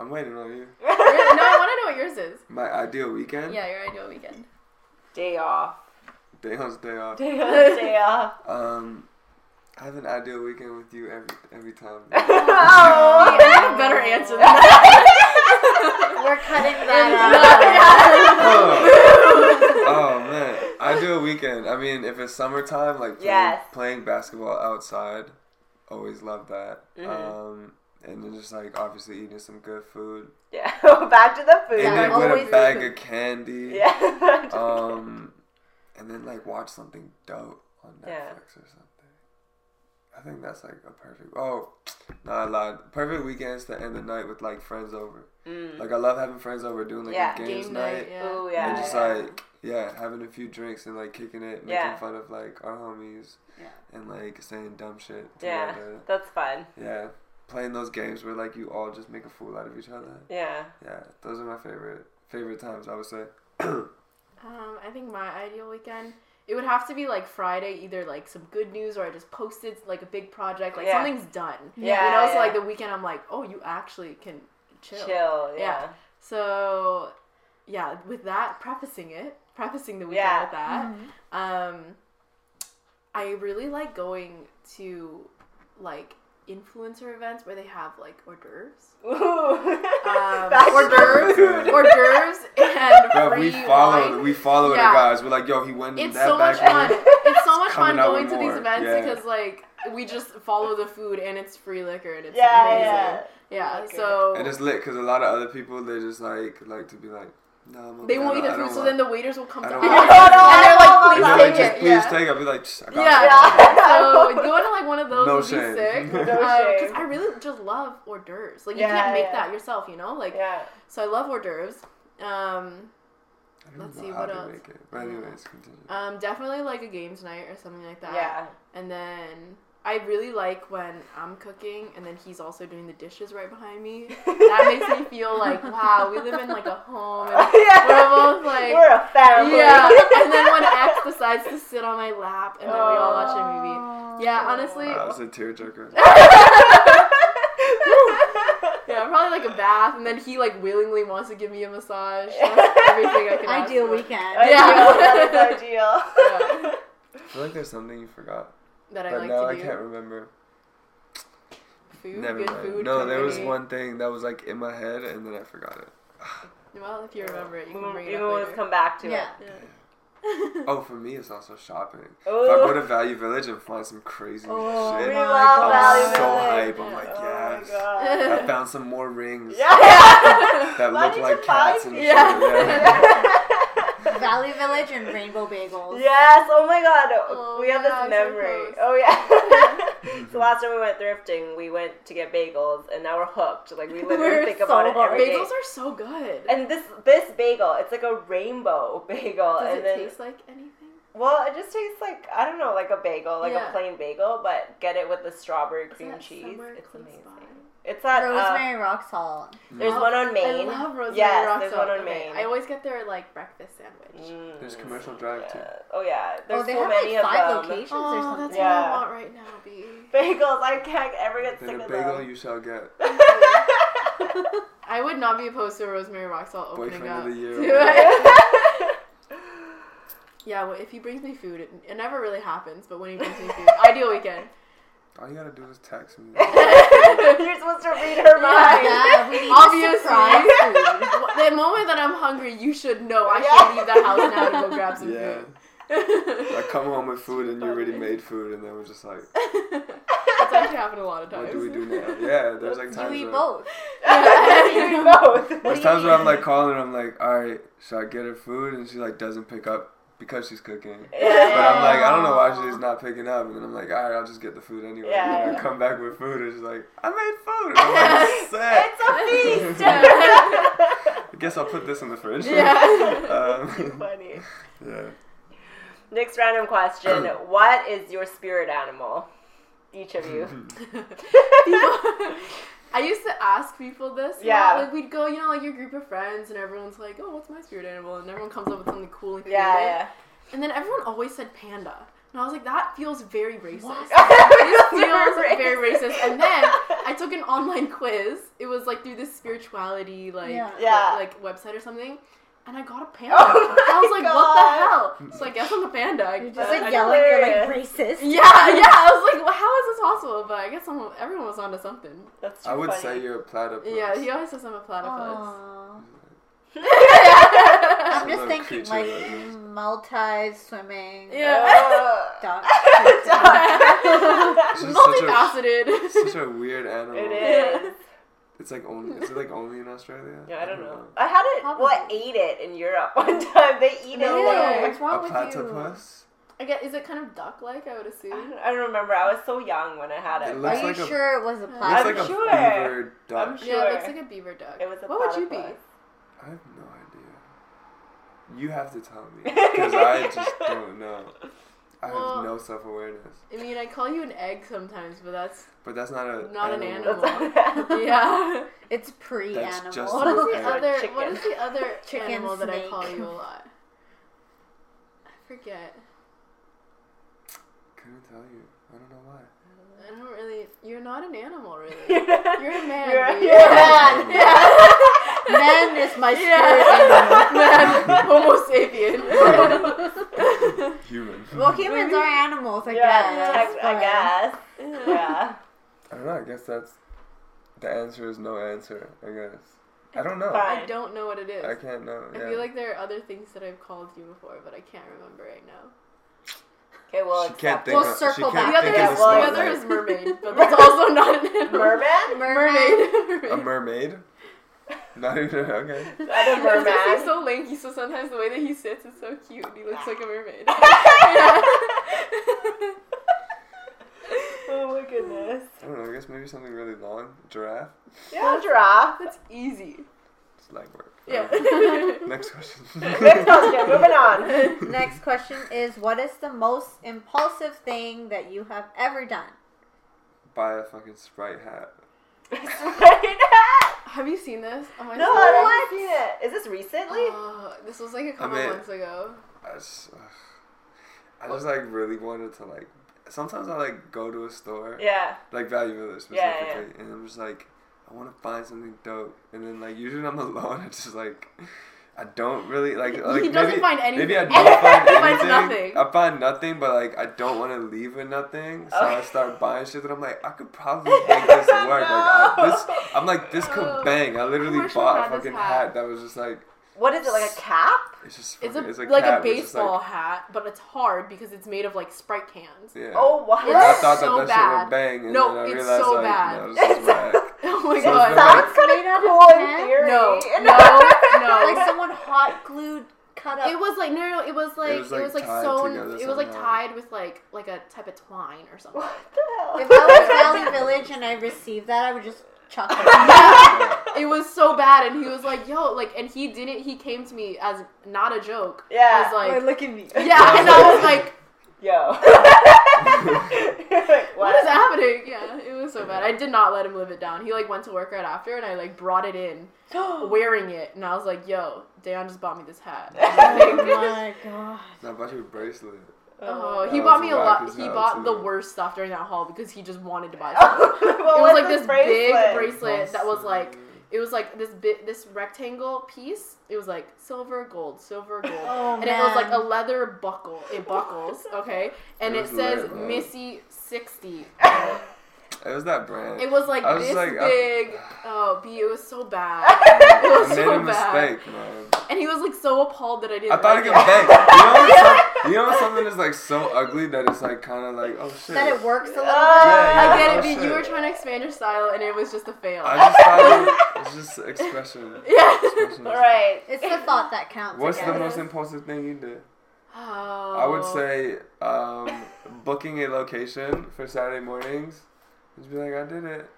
I'm waiting on you. No, I want to know what yours is. My ideal weekend? Yeah, your ideal weekend. Day off. Day off. I have an ideal weekend with you every time. Oh, I have a better answer than that. We're cutting that out. Oh man, ideal weekend. I mean, if it's summertime, like playing basketball outside, always love that. Mm-hmm. And then just, like, obviously eating some good food. Yeah, back to the food. And then with a bag of candy. Yeah. And then, like, watch something dope on Netflix or something. I think that's, like, a perfect... Oh, no, I lied. Perfect weekends to end the night with, like, friends over. Mm. Like, I love having friends over, doing, like, a games night. Yeah. Oh, yeah. And just, like... Yeah, having a few drinks and, like, kicking it, making fun of, like, our homies. Yeah. And, like, saying dumb shit together. Yeah, that's fun. Yeah. Playing those games where, like, you all just make a fool out of each other. Yeah. Yeah, those are my favorite times, I would say. I think my ideal weekend, it would have to be, like, Friday, either, like, some good news or I just posted, like, a big project. Like, something's done. Yeah. You know, so, like, the weekend I'm like, oh, you actually can chill. Chill, yeah. So, yeah, with that, prefacing the weekend with that, I really like going to, like, influencer events where they have like hors d'oeuvres. Hors d'oeuvres and free wine. We follow the guys. We're like, yo, he went in that back. It's so much fun going to these events because like we just follow the food, and it's free liquor, and it's amazing. Yeah, yeah. So and it's lit because a lot of other people they just like to be like, no, they won't eat the food. So then the waiters will come to us, and they're like, please take it. I'll be like, I got it. So going to like one of those would be sick. Because I really just love hors d'oeuvres. Like you can't make that yourself, you know. Like so, I love hors d'oeuvres. Let's see what else. But anyways, continue. Definitely like a games night or something like that. Yeah. And then I really like when I'm cooking and then he's also doing the dishes right behind me. That makes me feel like, wow, we live in like a home. And we're both like we're a family. Yeah. And then when X decides to sit on my lap and then we all watch a movie. Yeah, honestly. Wow, that's a tearjerker. Yeah, probably like a bath, and then he like willingly wants to give me a massage. That's everything I can. Ideal weekend. That's ideal. I feel like there's something you forgot. That I can't remember. Food. Never good mind. Food. No, there was one thing that was like in my head, and then I forgot it. Well, if you remember it, you can bring it up later. You want to come back to it. Yeah. Oh, for me, it's also shopping. Ooh. If I go to Value Village and find some crazy shit, I'm so hype. I'm like, yes. Oh I found some more rings that look like cats and shit. Value Village and Rainbow Bagels. Yes, oh my god. Oh, we have this memory. Oh, yeah. So last time we went thrifting, we went to get bagels, and now we're hooked. Like, we literally think about it every day. Bagels are so good. And this bagel, it's like a rainbow bagel. Does it taste like anything? Well, it just tastes like, I don't know, like a bagel, like a plain bagel, but get it with the strawberry cream cheese. It's amazing. It's that rosemary rock salt. There's one on Maine. I love rosemary rock salt. Yes, there's one on Maine. I always get their like breakfast sandwich. Mm. There's Commercial Drive too. Oh yeah, there's so many of them. They have like 5 locations or something. That's what I want right now, B. Bagels. I can't ever get sick of them. A bagel you shall get. I would not be opposed to a rosemary rock salt opening up. Boyfriend of the year. Yeah, well, if he brings me food, it never really happens. But when he brings me food, ideal weekend. All you gotta do is text me. You're supposed to read her mind. Yeah, obviously. The moment that I'm hungry, you should know I should leave the house now to go grab some food. I come home with food and you already made food, and then we're just like. That's actually happened a lot of times. What do we do now? Yeah, there's like times. You eat both. You eat both. There's times where I'm like calling her, I'm like, all right, should I get her food? And she like doesn't pick up. Because she's cooking. Yeah. But I'm like, I don't know why she's not picking up. And then I'm like, all right, I'll just get the food anyway. Yeah. And I come back with food. And she's like, I made food. And I'm like, sad. It's a feast. I guess I'll put this in the fridge. Yeah. Funny. Yeah. Next random question. What is your spirit animal? Each of you. I used to ask people this. Yeah. Like, we'd go, you know, like, your group of friends, and everyone's like, oh, what's my spirit animal? And everyone comes up with something cool and creative. Yeah. And then everyone always said panda. And I was like, that feels very racist. It feels very racist. And then I took an online quiz. It was, like, through this spirituality, like website or something. And I got a panda. Oh I was like, what the hell? So I guess I'm a panda. You're just like yelling, you're like racist. Yeah, yeah. I was like, well, how is this possible? But I guess everyone was onto something. That's true. I would say you're a platypus. Yeah, he always says I'm a platypus. I'm just thinking like multi swimming. Yeah. Duck. Multifaceted. Such a weird animal. It is. It's like only. Is it like only in Australia? Yeah, I don't know. I had it. Probably. Well, I ate it in Europe one time. They eat it. What's wrong with you? A platypus. I guess is it kind of duck-like? I would assume. I don't remember. I was so young when I had it. Are you sure it was a platypus? I'm sure. Beaver duck. I'm sure. Yeah, it looks like a beaver duck. It was a platypus. What would you be? I have no idea. You have to tell me because I just don't know. I have no self-awareness. I mean, I call you an egg sometimes, but that's... But that's not an animal. Yeah. It's pre-animal. That's just what is the other chicken animal snake. That I call you a lot? I forget. Couldn't tell you. I don't know why. I don't really... You're not an animal, really. You're a man. You're a man. Yeah. Man is my spirit animal. Man, homo sapien. Human. Well, humans are animals, I guess. I guess. Yeah. I don't know. I guess that's... The answer is no answer, I guess. I don't know. Fine. I don't know what it is. I can't know. I feel like there are other things that I've called you before, but I can't remember right now. Okay, well, we'll circle back. The other is mermaid, but that's also not an animal. Mermaid? A mermaid? Not even, okay. Not a mermaid. He's so lanky, so sometimes the way that he sits is so cute. He looks like a mermaid. Oh my goodness. I don't know, I guess maybe something really long. Giraffe? Yeah, well, giraffe. That's easy. It's leg work. Yeah. Next question. Next question. Moving on. Next question is, what is the most impulsive thing that you have ever done? Buy a fucking Sprite hat. Sprite hat? Have you seen this? Oh, no, I haven't seen it. Is this recently? This was like a couple months ago. I just like really wanted to like. Sometimes I like go to a store. Yeah. Like Value Village specifically, and I'm just like, I want to find something dope, and then like usually I'm alone. It's just like I don't really like. He doesn't find anything. Maybe I don't find anything. I find nothing, but like I don't want to leave with nothing, so I start buying shit that I'm like I could probably make this work. No. Like this could bang. I literally bought a fucking hat that was just like. What is it, like a cap? It's just it's like a baseball hat, but it's hard because it's made of like Sprite cans. Yeah. Oh wow! I thought that shit would bang, and no, then I realized so bad. No, this is whack. Oh my god! It sounds kind of cool in theory. No. Like someone hot glued cut up. It was like no. It was like sewn. It was like tied with like a type of twine or something. What the hell? If I was Valley Village and I received that, I would just. Yeah. It was so bad, and he was like, "Yo," like, and he didn't. He came to me as not a joke. Yeah, I was like, "Look at me." Yeah, and I was like, "Yo, like, what is happening?" Yeah, it was so bad. I did not let him live it down. He like went to work right after, and I like brought it in, wearing it, and I was like, "Yo, Deon just bought me this hat." Oh my god! I bought you a bracelet. Oh, he bought me a lot. He bought the worst stuff during that haul because he just wanted to buy stuff. Well, it was like this big bracelet that was like, it was like this this rectangle piece. It was like silver, gold. Oh, and man. It was like a leather buckle. It buckles, okay? And it says weird, Missy 60. It was that brand. It was like this like, big. Oh, B, it was so bad. It was so bad. I made a mistake, man. And he was like so appalled that I didn't. I thought I could bang. You know when something is like so ugly that it's like kind of like, oh shit. That it works a little bit. Yeah, I get it, B. Shit. You were trying to expand your style and it was just a fail. I just thought it was just expression. Yeah. Expression. Right. It's the thought that counts. What's the most impulsive thing you did? Oh. I would say booking a location for Saturday mornings. Just be like, I did it.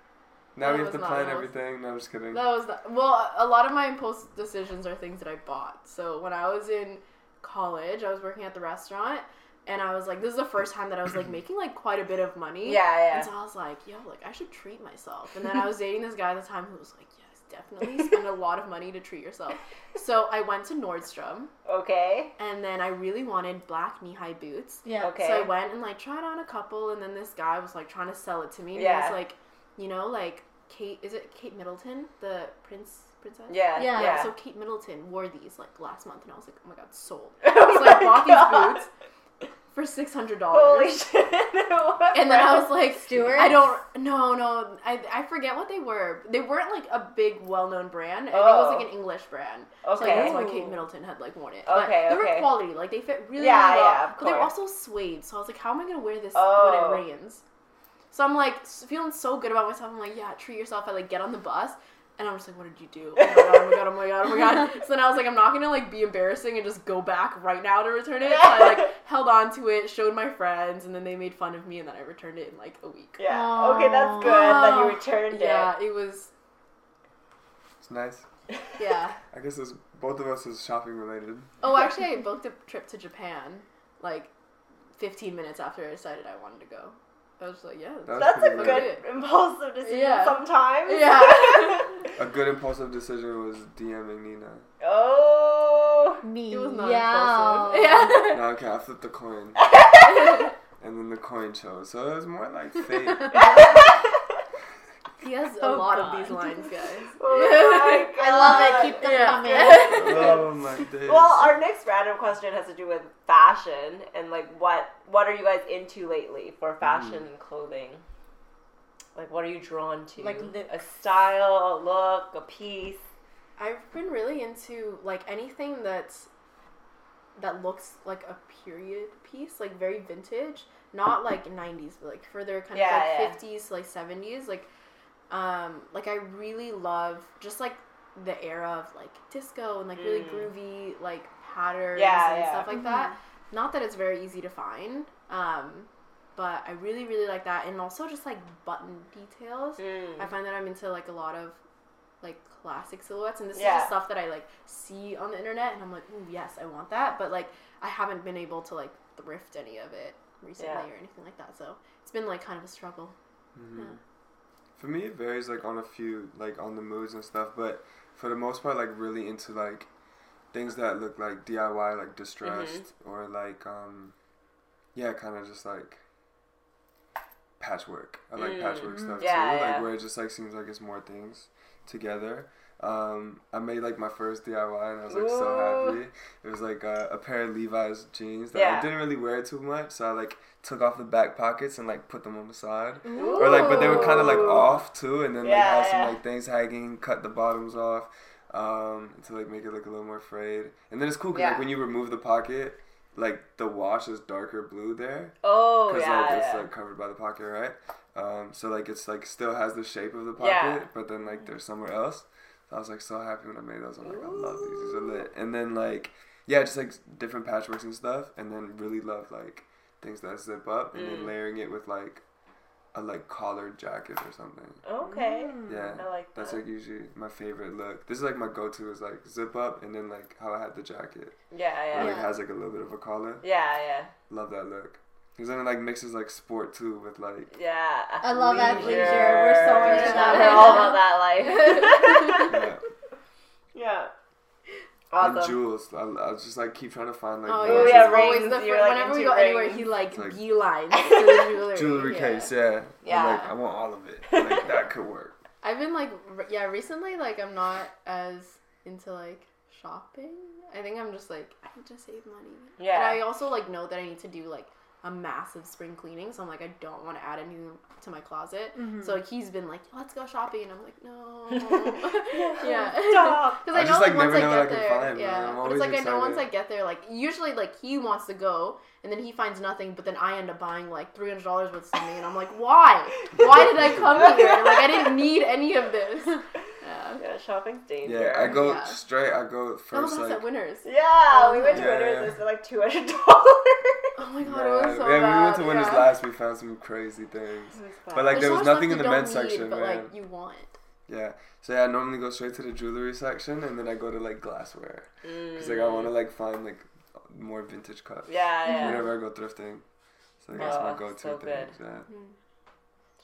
Now we have to plan everything. No, I'm just kidding. That was not, well, a lot of my impulse decisions are things that I bought. So when I was in college, I was working at the restaurant, and I was like, this is the first time that I was like making like quite a bit of money. Yeah. And so I was like, yo, like I should treat myself. And then I was dating this guy at the time who was like, yes, definitely spend a lot of money to treat yourself. So I went to Nordstrom. Okay. And then I really wanted black knee-high boots. Yeah. Okay. So I went and like tried on a couple, and then this guy was like trying to sell it to me. And yeah. He was like, you know, like Kate Middleton, the princess? Yeah. So Kate Middleton wore these like last month, and I was like, oh my god, sold. So I bought these boots for $600. Holy shit. And then I was like, Stuart? I forget what they were. They weren't like a big well-known brand. I think it was like an English brand. Okay. So like, that's why Kate Middleton had like worn it. Okay, but they were quality. Like they fit really well. Yeah, but they were also suede. So I was like, how am I going to wear this when it rains? So I'm like feeling so good about myself. I'm like, yeah, treat yourself. I like get on the bus. And I'm just like, what did you do? Oh my god. So then I was like, I'm not going to, like, be embarrassing and just go back right now to return it. So I, like, held on to it, showed my friends, and then they made fun of me, and then I returned it in, like, a week. Yeah. Aww. Okay, that's good that you returned it. Yeah, it was... It's nice. Yeah. I guess both of us is shopping related. Oh, actually, I booked a trip to Japan, like, 15 minutes after I decided I wanted to go. I was like, yeah. That's a good impulsive decision sometimes. Yeah. A good impulsive decision was DMing Nina. Oh. Me. It was not impulsive. Yeah. No, okay, I flipped the coin. And then the coin chose. So it was more like fate. He has a lot of these lines, guys. Oh I love it. Keep them coming. Oh my days. Well, our next random question has to do with fashion and like what are you guys into lately for fashion and clothing? Like what are you drawn to? Like a style, a look, a piece. I've been really into like anything that's that looks like a period piece, like very vintage, not like 90s, but like further kind of like 50s to like 70s, like I really love just like the era of like disco and like really groovy like patterns and stuff like that. Not that it's very easy to find, but I really like that, and also just like button details. I find that I'm into like a lot of like classic silhouettes, and this is just stuff that I like see on the internet and I'm like, ooh, yes, I want that, but like I haven't been able to like thrift any of it recently or anything like that, so it's been like kind of a struggle. For me it varies like on a few, like on the moods and stuff, but for the most part like really into like things that look like DIY, like distressed or like kind of just like patchwork. I like patchwork stuff too, like where it just like seems like it's more things together. I made like my first DIY and I was like so happy. It was like a pair of Levi's jeans that I didn't really wear too much, so I like took off the back pockets and like put them on the side, or like, but they were kind of like off too, and then like had some like things hanging, cut the bottoms off to like make it look a little more frayed. And then it's cool because like when you remove the pocket, like the wash is darker blue there. Because it's like covered by the pocket, right? So like it's like still has the shape of the pocket, but then like they're somewhere else. So I was like so happy when I made those. I'm like, I love these. These are lit. And then like just like different patchworks and stuff. And then really love like things that zip up, and then layering it with like a like collared jacket or something. I like that. That's like usually my favorite look. This is like my go-to is like zip up, and then like how I had the jacket. Where it has like a little bit of a collar. Love that look. Because then it like mixes like sport too with like. I love that leisure. We're so into that. We're all about that life. Awesome. And Jules, I just like keep trying to find like. Rings. Whenever we go anywhere, he like beelines jewelry. Case, I'm like, I want all of it. Like that could work. I've been like, recently like I'm not as into like shopping. I think I'm just like I need to save money. And I also like know that I need to do like a massive spring cleaning, so I'm like I don't want to add anything to my closet. So like, he's been like, let's go shopping, and I'm like, no, stop. Because I know just, like once I get there, but it's like excited. I know once I get there, like usually like he wants to go, and then he finds nothing, but then I end up buying like $300 worth of something, and I'm like, why? Why did I come here? Like I didn't need any of this. Shopping's dangerous. I go straight. I go first. Like, at Winners. We went to Winners. It was like $200. Oh my god, it was so bad. We went to Winners last. We found some crazy things, but like there was nothing in the men's section. But like you want. So I normally go straight to the jewelry section, and then I go to like glassware because like I want to like find like more vintage cups. Whenever I go thrifting, so like, that's my go-to thing.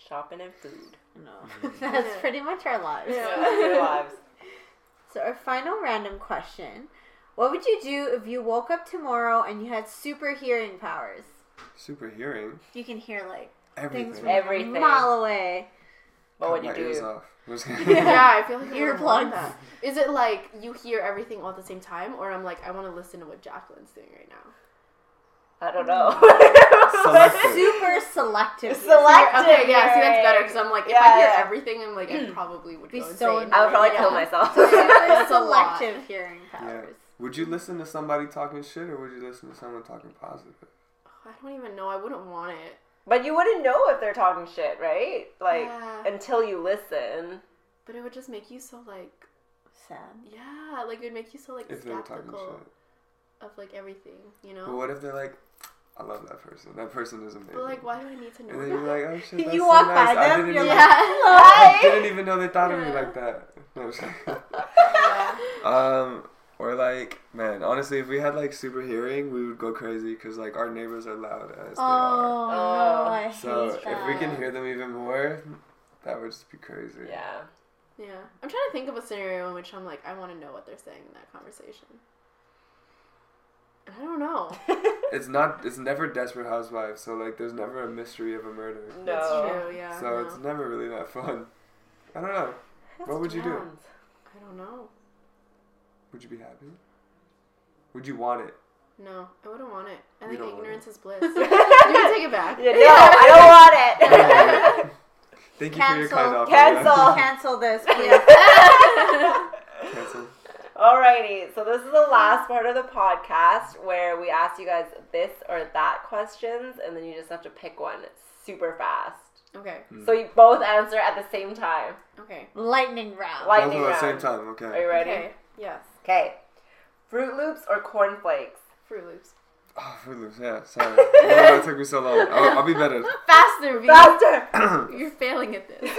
Shopping and food. That's pretty much our lives. So our final random question: what would you do if you woke up tomorrow and you had super hearing powers? Super hearing? You can hear like everything. Things from a mile away. What would you do? I feel like earplugs. Is it like you hear everything all at the same time, or I'm like I want to listen to what Jacqueline's doing right now? I don't know. Super selective. Okay, see, that's better, because I'm like, if I hear everything, I'm like, I probably would be go insane. I would probably kill myself. It's selective hearing powers. Would you listen to somebody talking shit, or would you listen to someone talking positive? Oh, I don't even know. I wouldn't want it. But you wouldn't know if they're talking shit, right? Like, until you listen. But it would just make you so, like... sad? Yeah, like, it would make you so, like, if skeptical of, like, everything, you know? But what if they're, like... I love that person. That person is amazing. But like, why do I need to know? And then you're like, oh shit, that's you so walk nice. By them, you're like, I didn't even know they thought of me like that. Or like, man, honestly, if we had like super hearing, we would go crazy because like our neighbors are loud as they are. Oh, I hate that. So if we can hear them even more, that would just be crazy. Yeah. I'm trying to think of a scenario in which I'm like, I want to know what they're saying in that conversation. I don't know. It's never Desperate Housewives, so like there's never a mystery of a murder. No. That's true, so it's never really that fun. I don't know. What would you do? I don't know. Would you be happy? Would you want it? No, I wouldn't want it. I think ignorance is bliss. You can take it back. Yeah, no, I don't want it. Thank you for your kind offer. Cancel this, please. Cancel. Alrighty, so this is the last part of the podcast where we ask you guys this or that questions, and then you just have to pick one super fast. Okay. So you both answer at the same time. Okay. Lightning round. Lightning round. At the same time, okay. Are you ready? Okay. Yes. Okay. Fruit Loops or Corn Flakes? Fruit Loops. Oh, Fruit Loops, yeah, sorry. Oh, it took me so long. I'll be better. Faster, V. Faster! You're failing at this.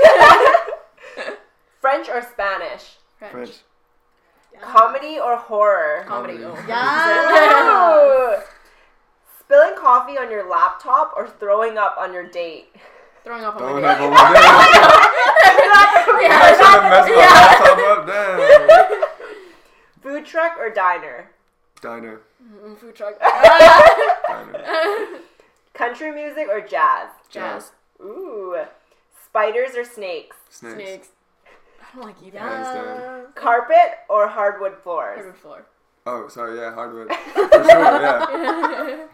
French or Spanish? French. Yeah. Comedy or horror? Comedy. Oh. Yes. Spilling coffee on your laptop or throwing up on your date? Throwing up on my date. I should have messed my laptop up, damn. Food truck or diner? Diner. Food truck. Diner. Country music or jazz? Jazz. Ooh. Spiders or snakes? Snakes. I don't like either. Yeah. Carpet or hardwood floors? Hardwood floor. Oh, sorry, yeah, hardwood. For sure, yeah.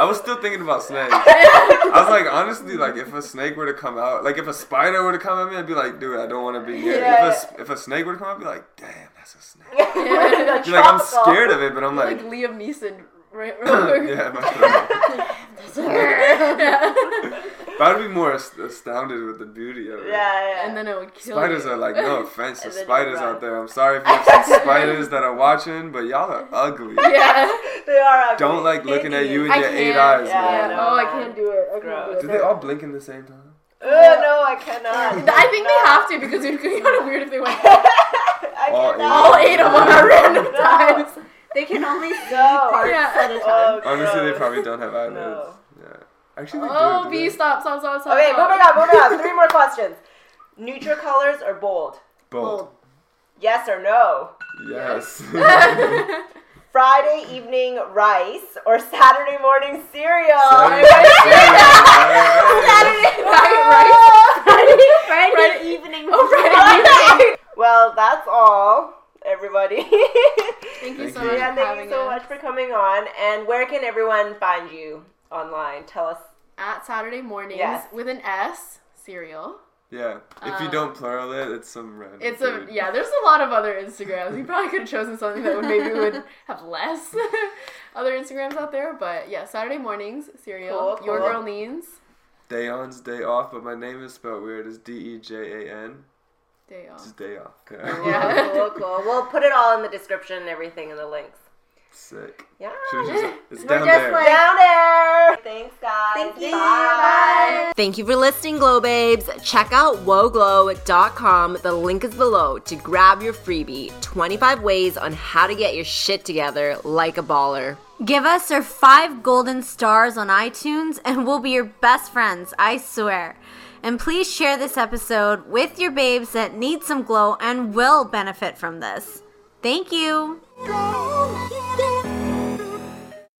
I was still thinking about snakes. I was like, honestly, like, if a snake were to come out, like, if a spider were to come at me, I'd be like, dude, I don't want to be here. Yeah. If a snake were to come out, I'd be like, damn, that's a snake. Yeah. Like, I'm scared of it, but I'm like... You're like Liam Neeson. Right? Yeah, that's a I'd be more astounded with the beauty of it. Yeah. And then it would kill spiders you. Spiders are like, no offense to spiders out there. I'm sorry if you have some spiders that are watching, but y'all are ugly. Yeah, they are ugly. Don't like looking at you with your 8 eyes, man. Yeah, no, I can't do it. Do they all blink in the same time? No, I cannot. I think they have to because it would be kind of weird if they went. All 8 of them at random times. They can only see parts at a time. Honestly, they probably don't have eyelids. Yeah. Actually, oh, B, stop. Okay, moving on. 3 more questions. Neutral colors or bold? Bold. Yes or no? Yes. Friday evening rice or Saturday morning cereal? Saturday morning rice. Friday evening. Oh, Friday evening. Well, that's all. Everybody. Thank you so much for coming on. And where can everyone find you? Online, tell us. At Saturday Mornings with an S, cereal. Yeah, if you don't plural it, it's some random. There's a lot of other Instagrams. You probably could have chosen something that would have less other Instagrams out there, but yeah, Saturday Mornings cereal. Cool. Your girl Leans. Deon's day off, but my name is spelled weird. It's Dejan. Day off. It's day off. Okay. Yeah, cool. We'll put it all in the description and everything in the links. Sick. Yeah. It's down there. Like, down there. Thanks, guys. Thank you. Bye. Thank you for listening, Glow Babes. Check out woglow.com. The link is below to grab your freebie, 25 ways on how to get your shit together like a baller. Give us our 5 golden stars on iTunes and we'll be your best friends, I swear. And please share this episode with your babes that need some glow and will benefit from this. Thank you. Glow.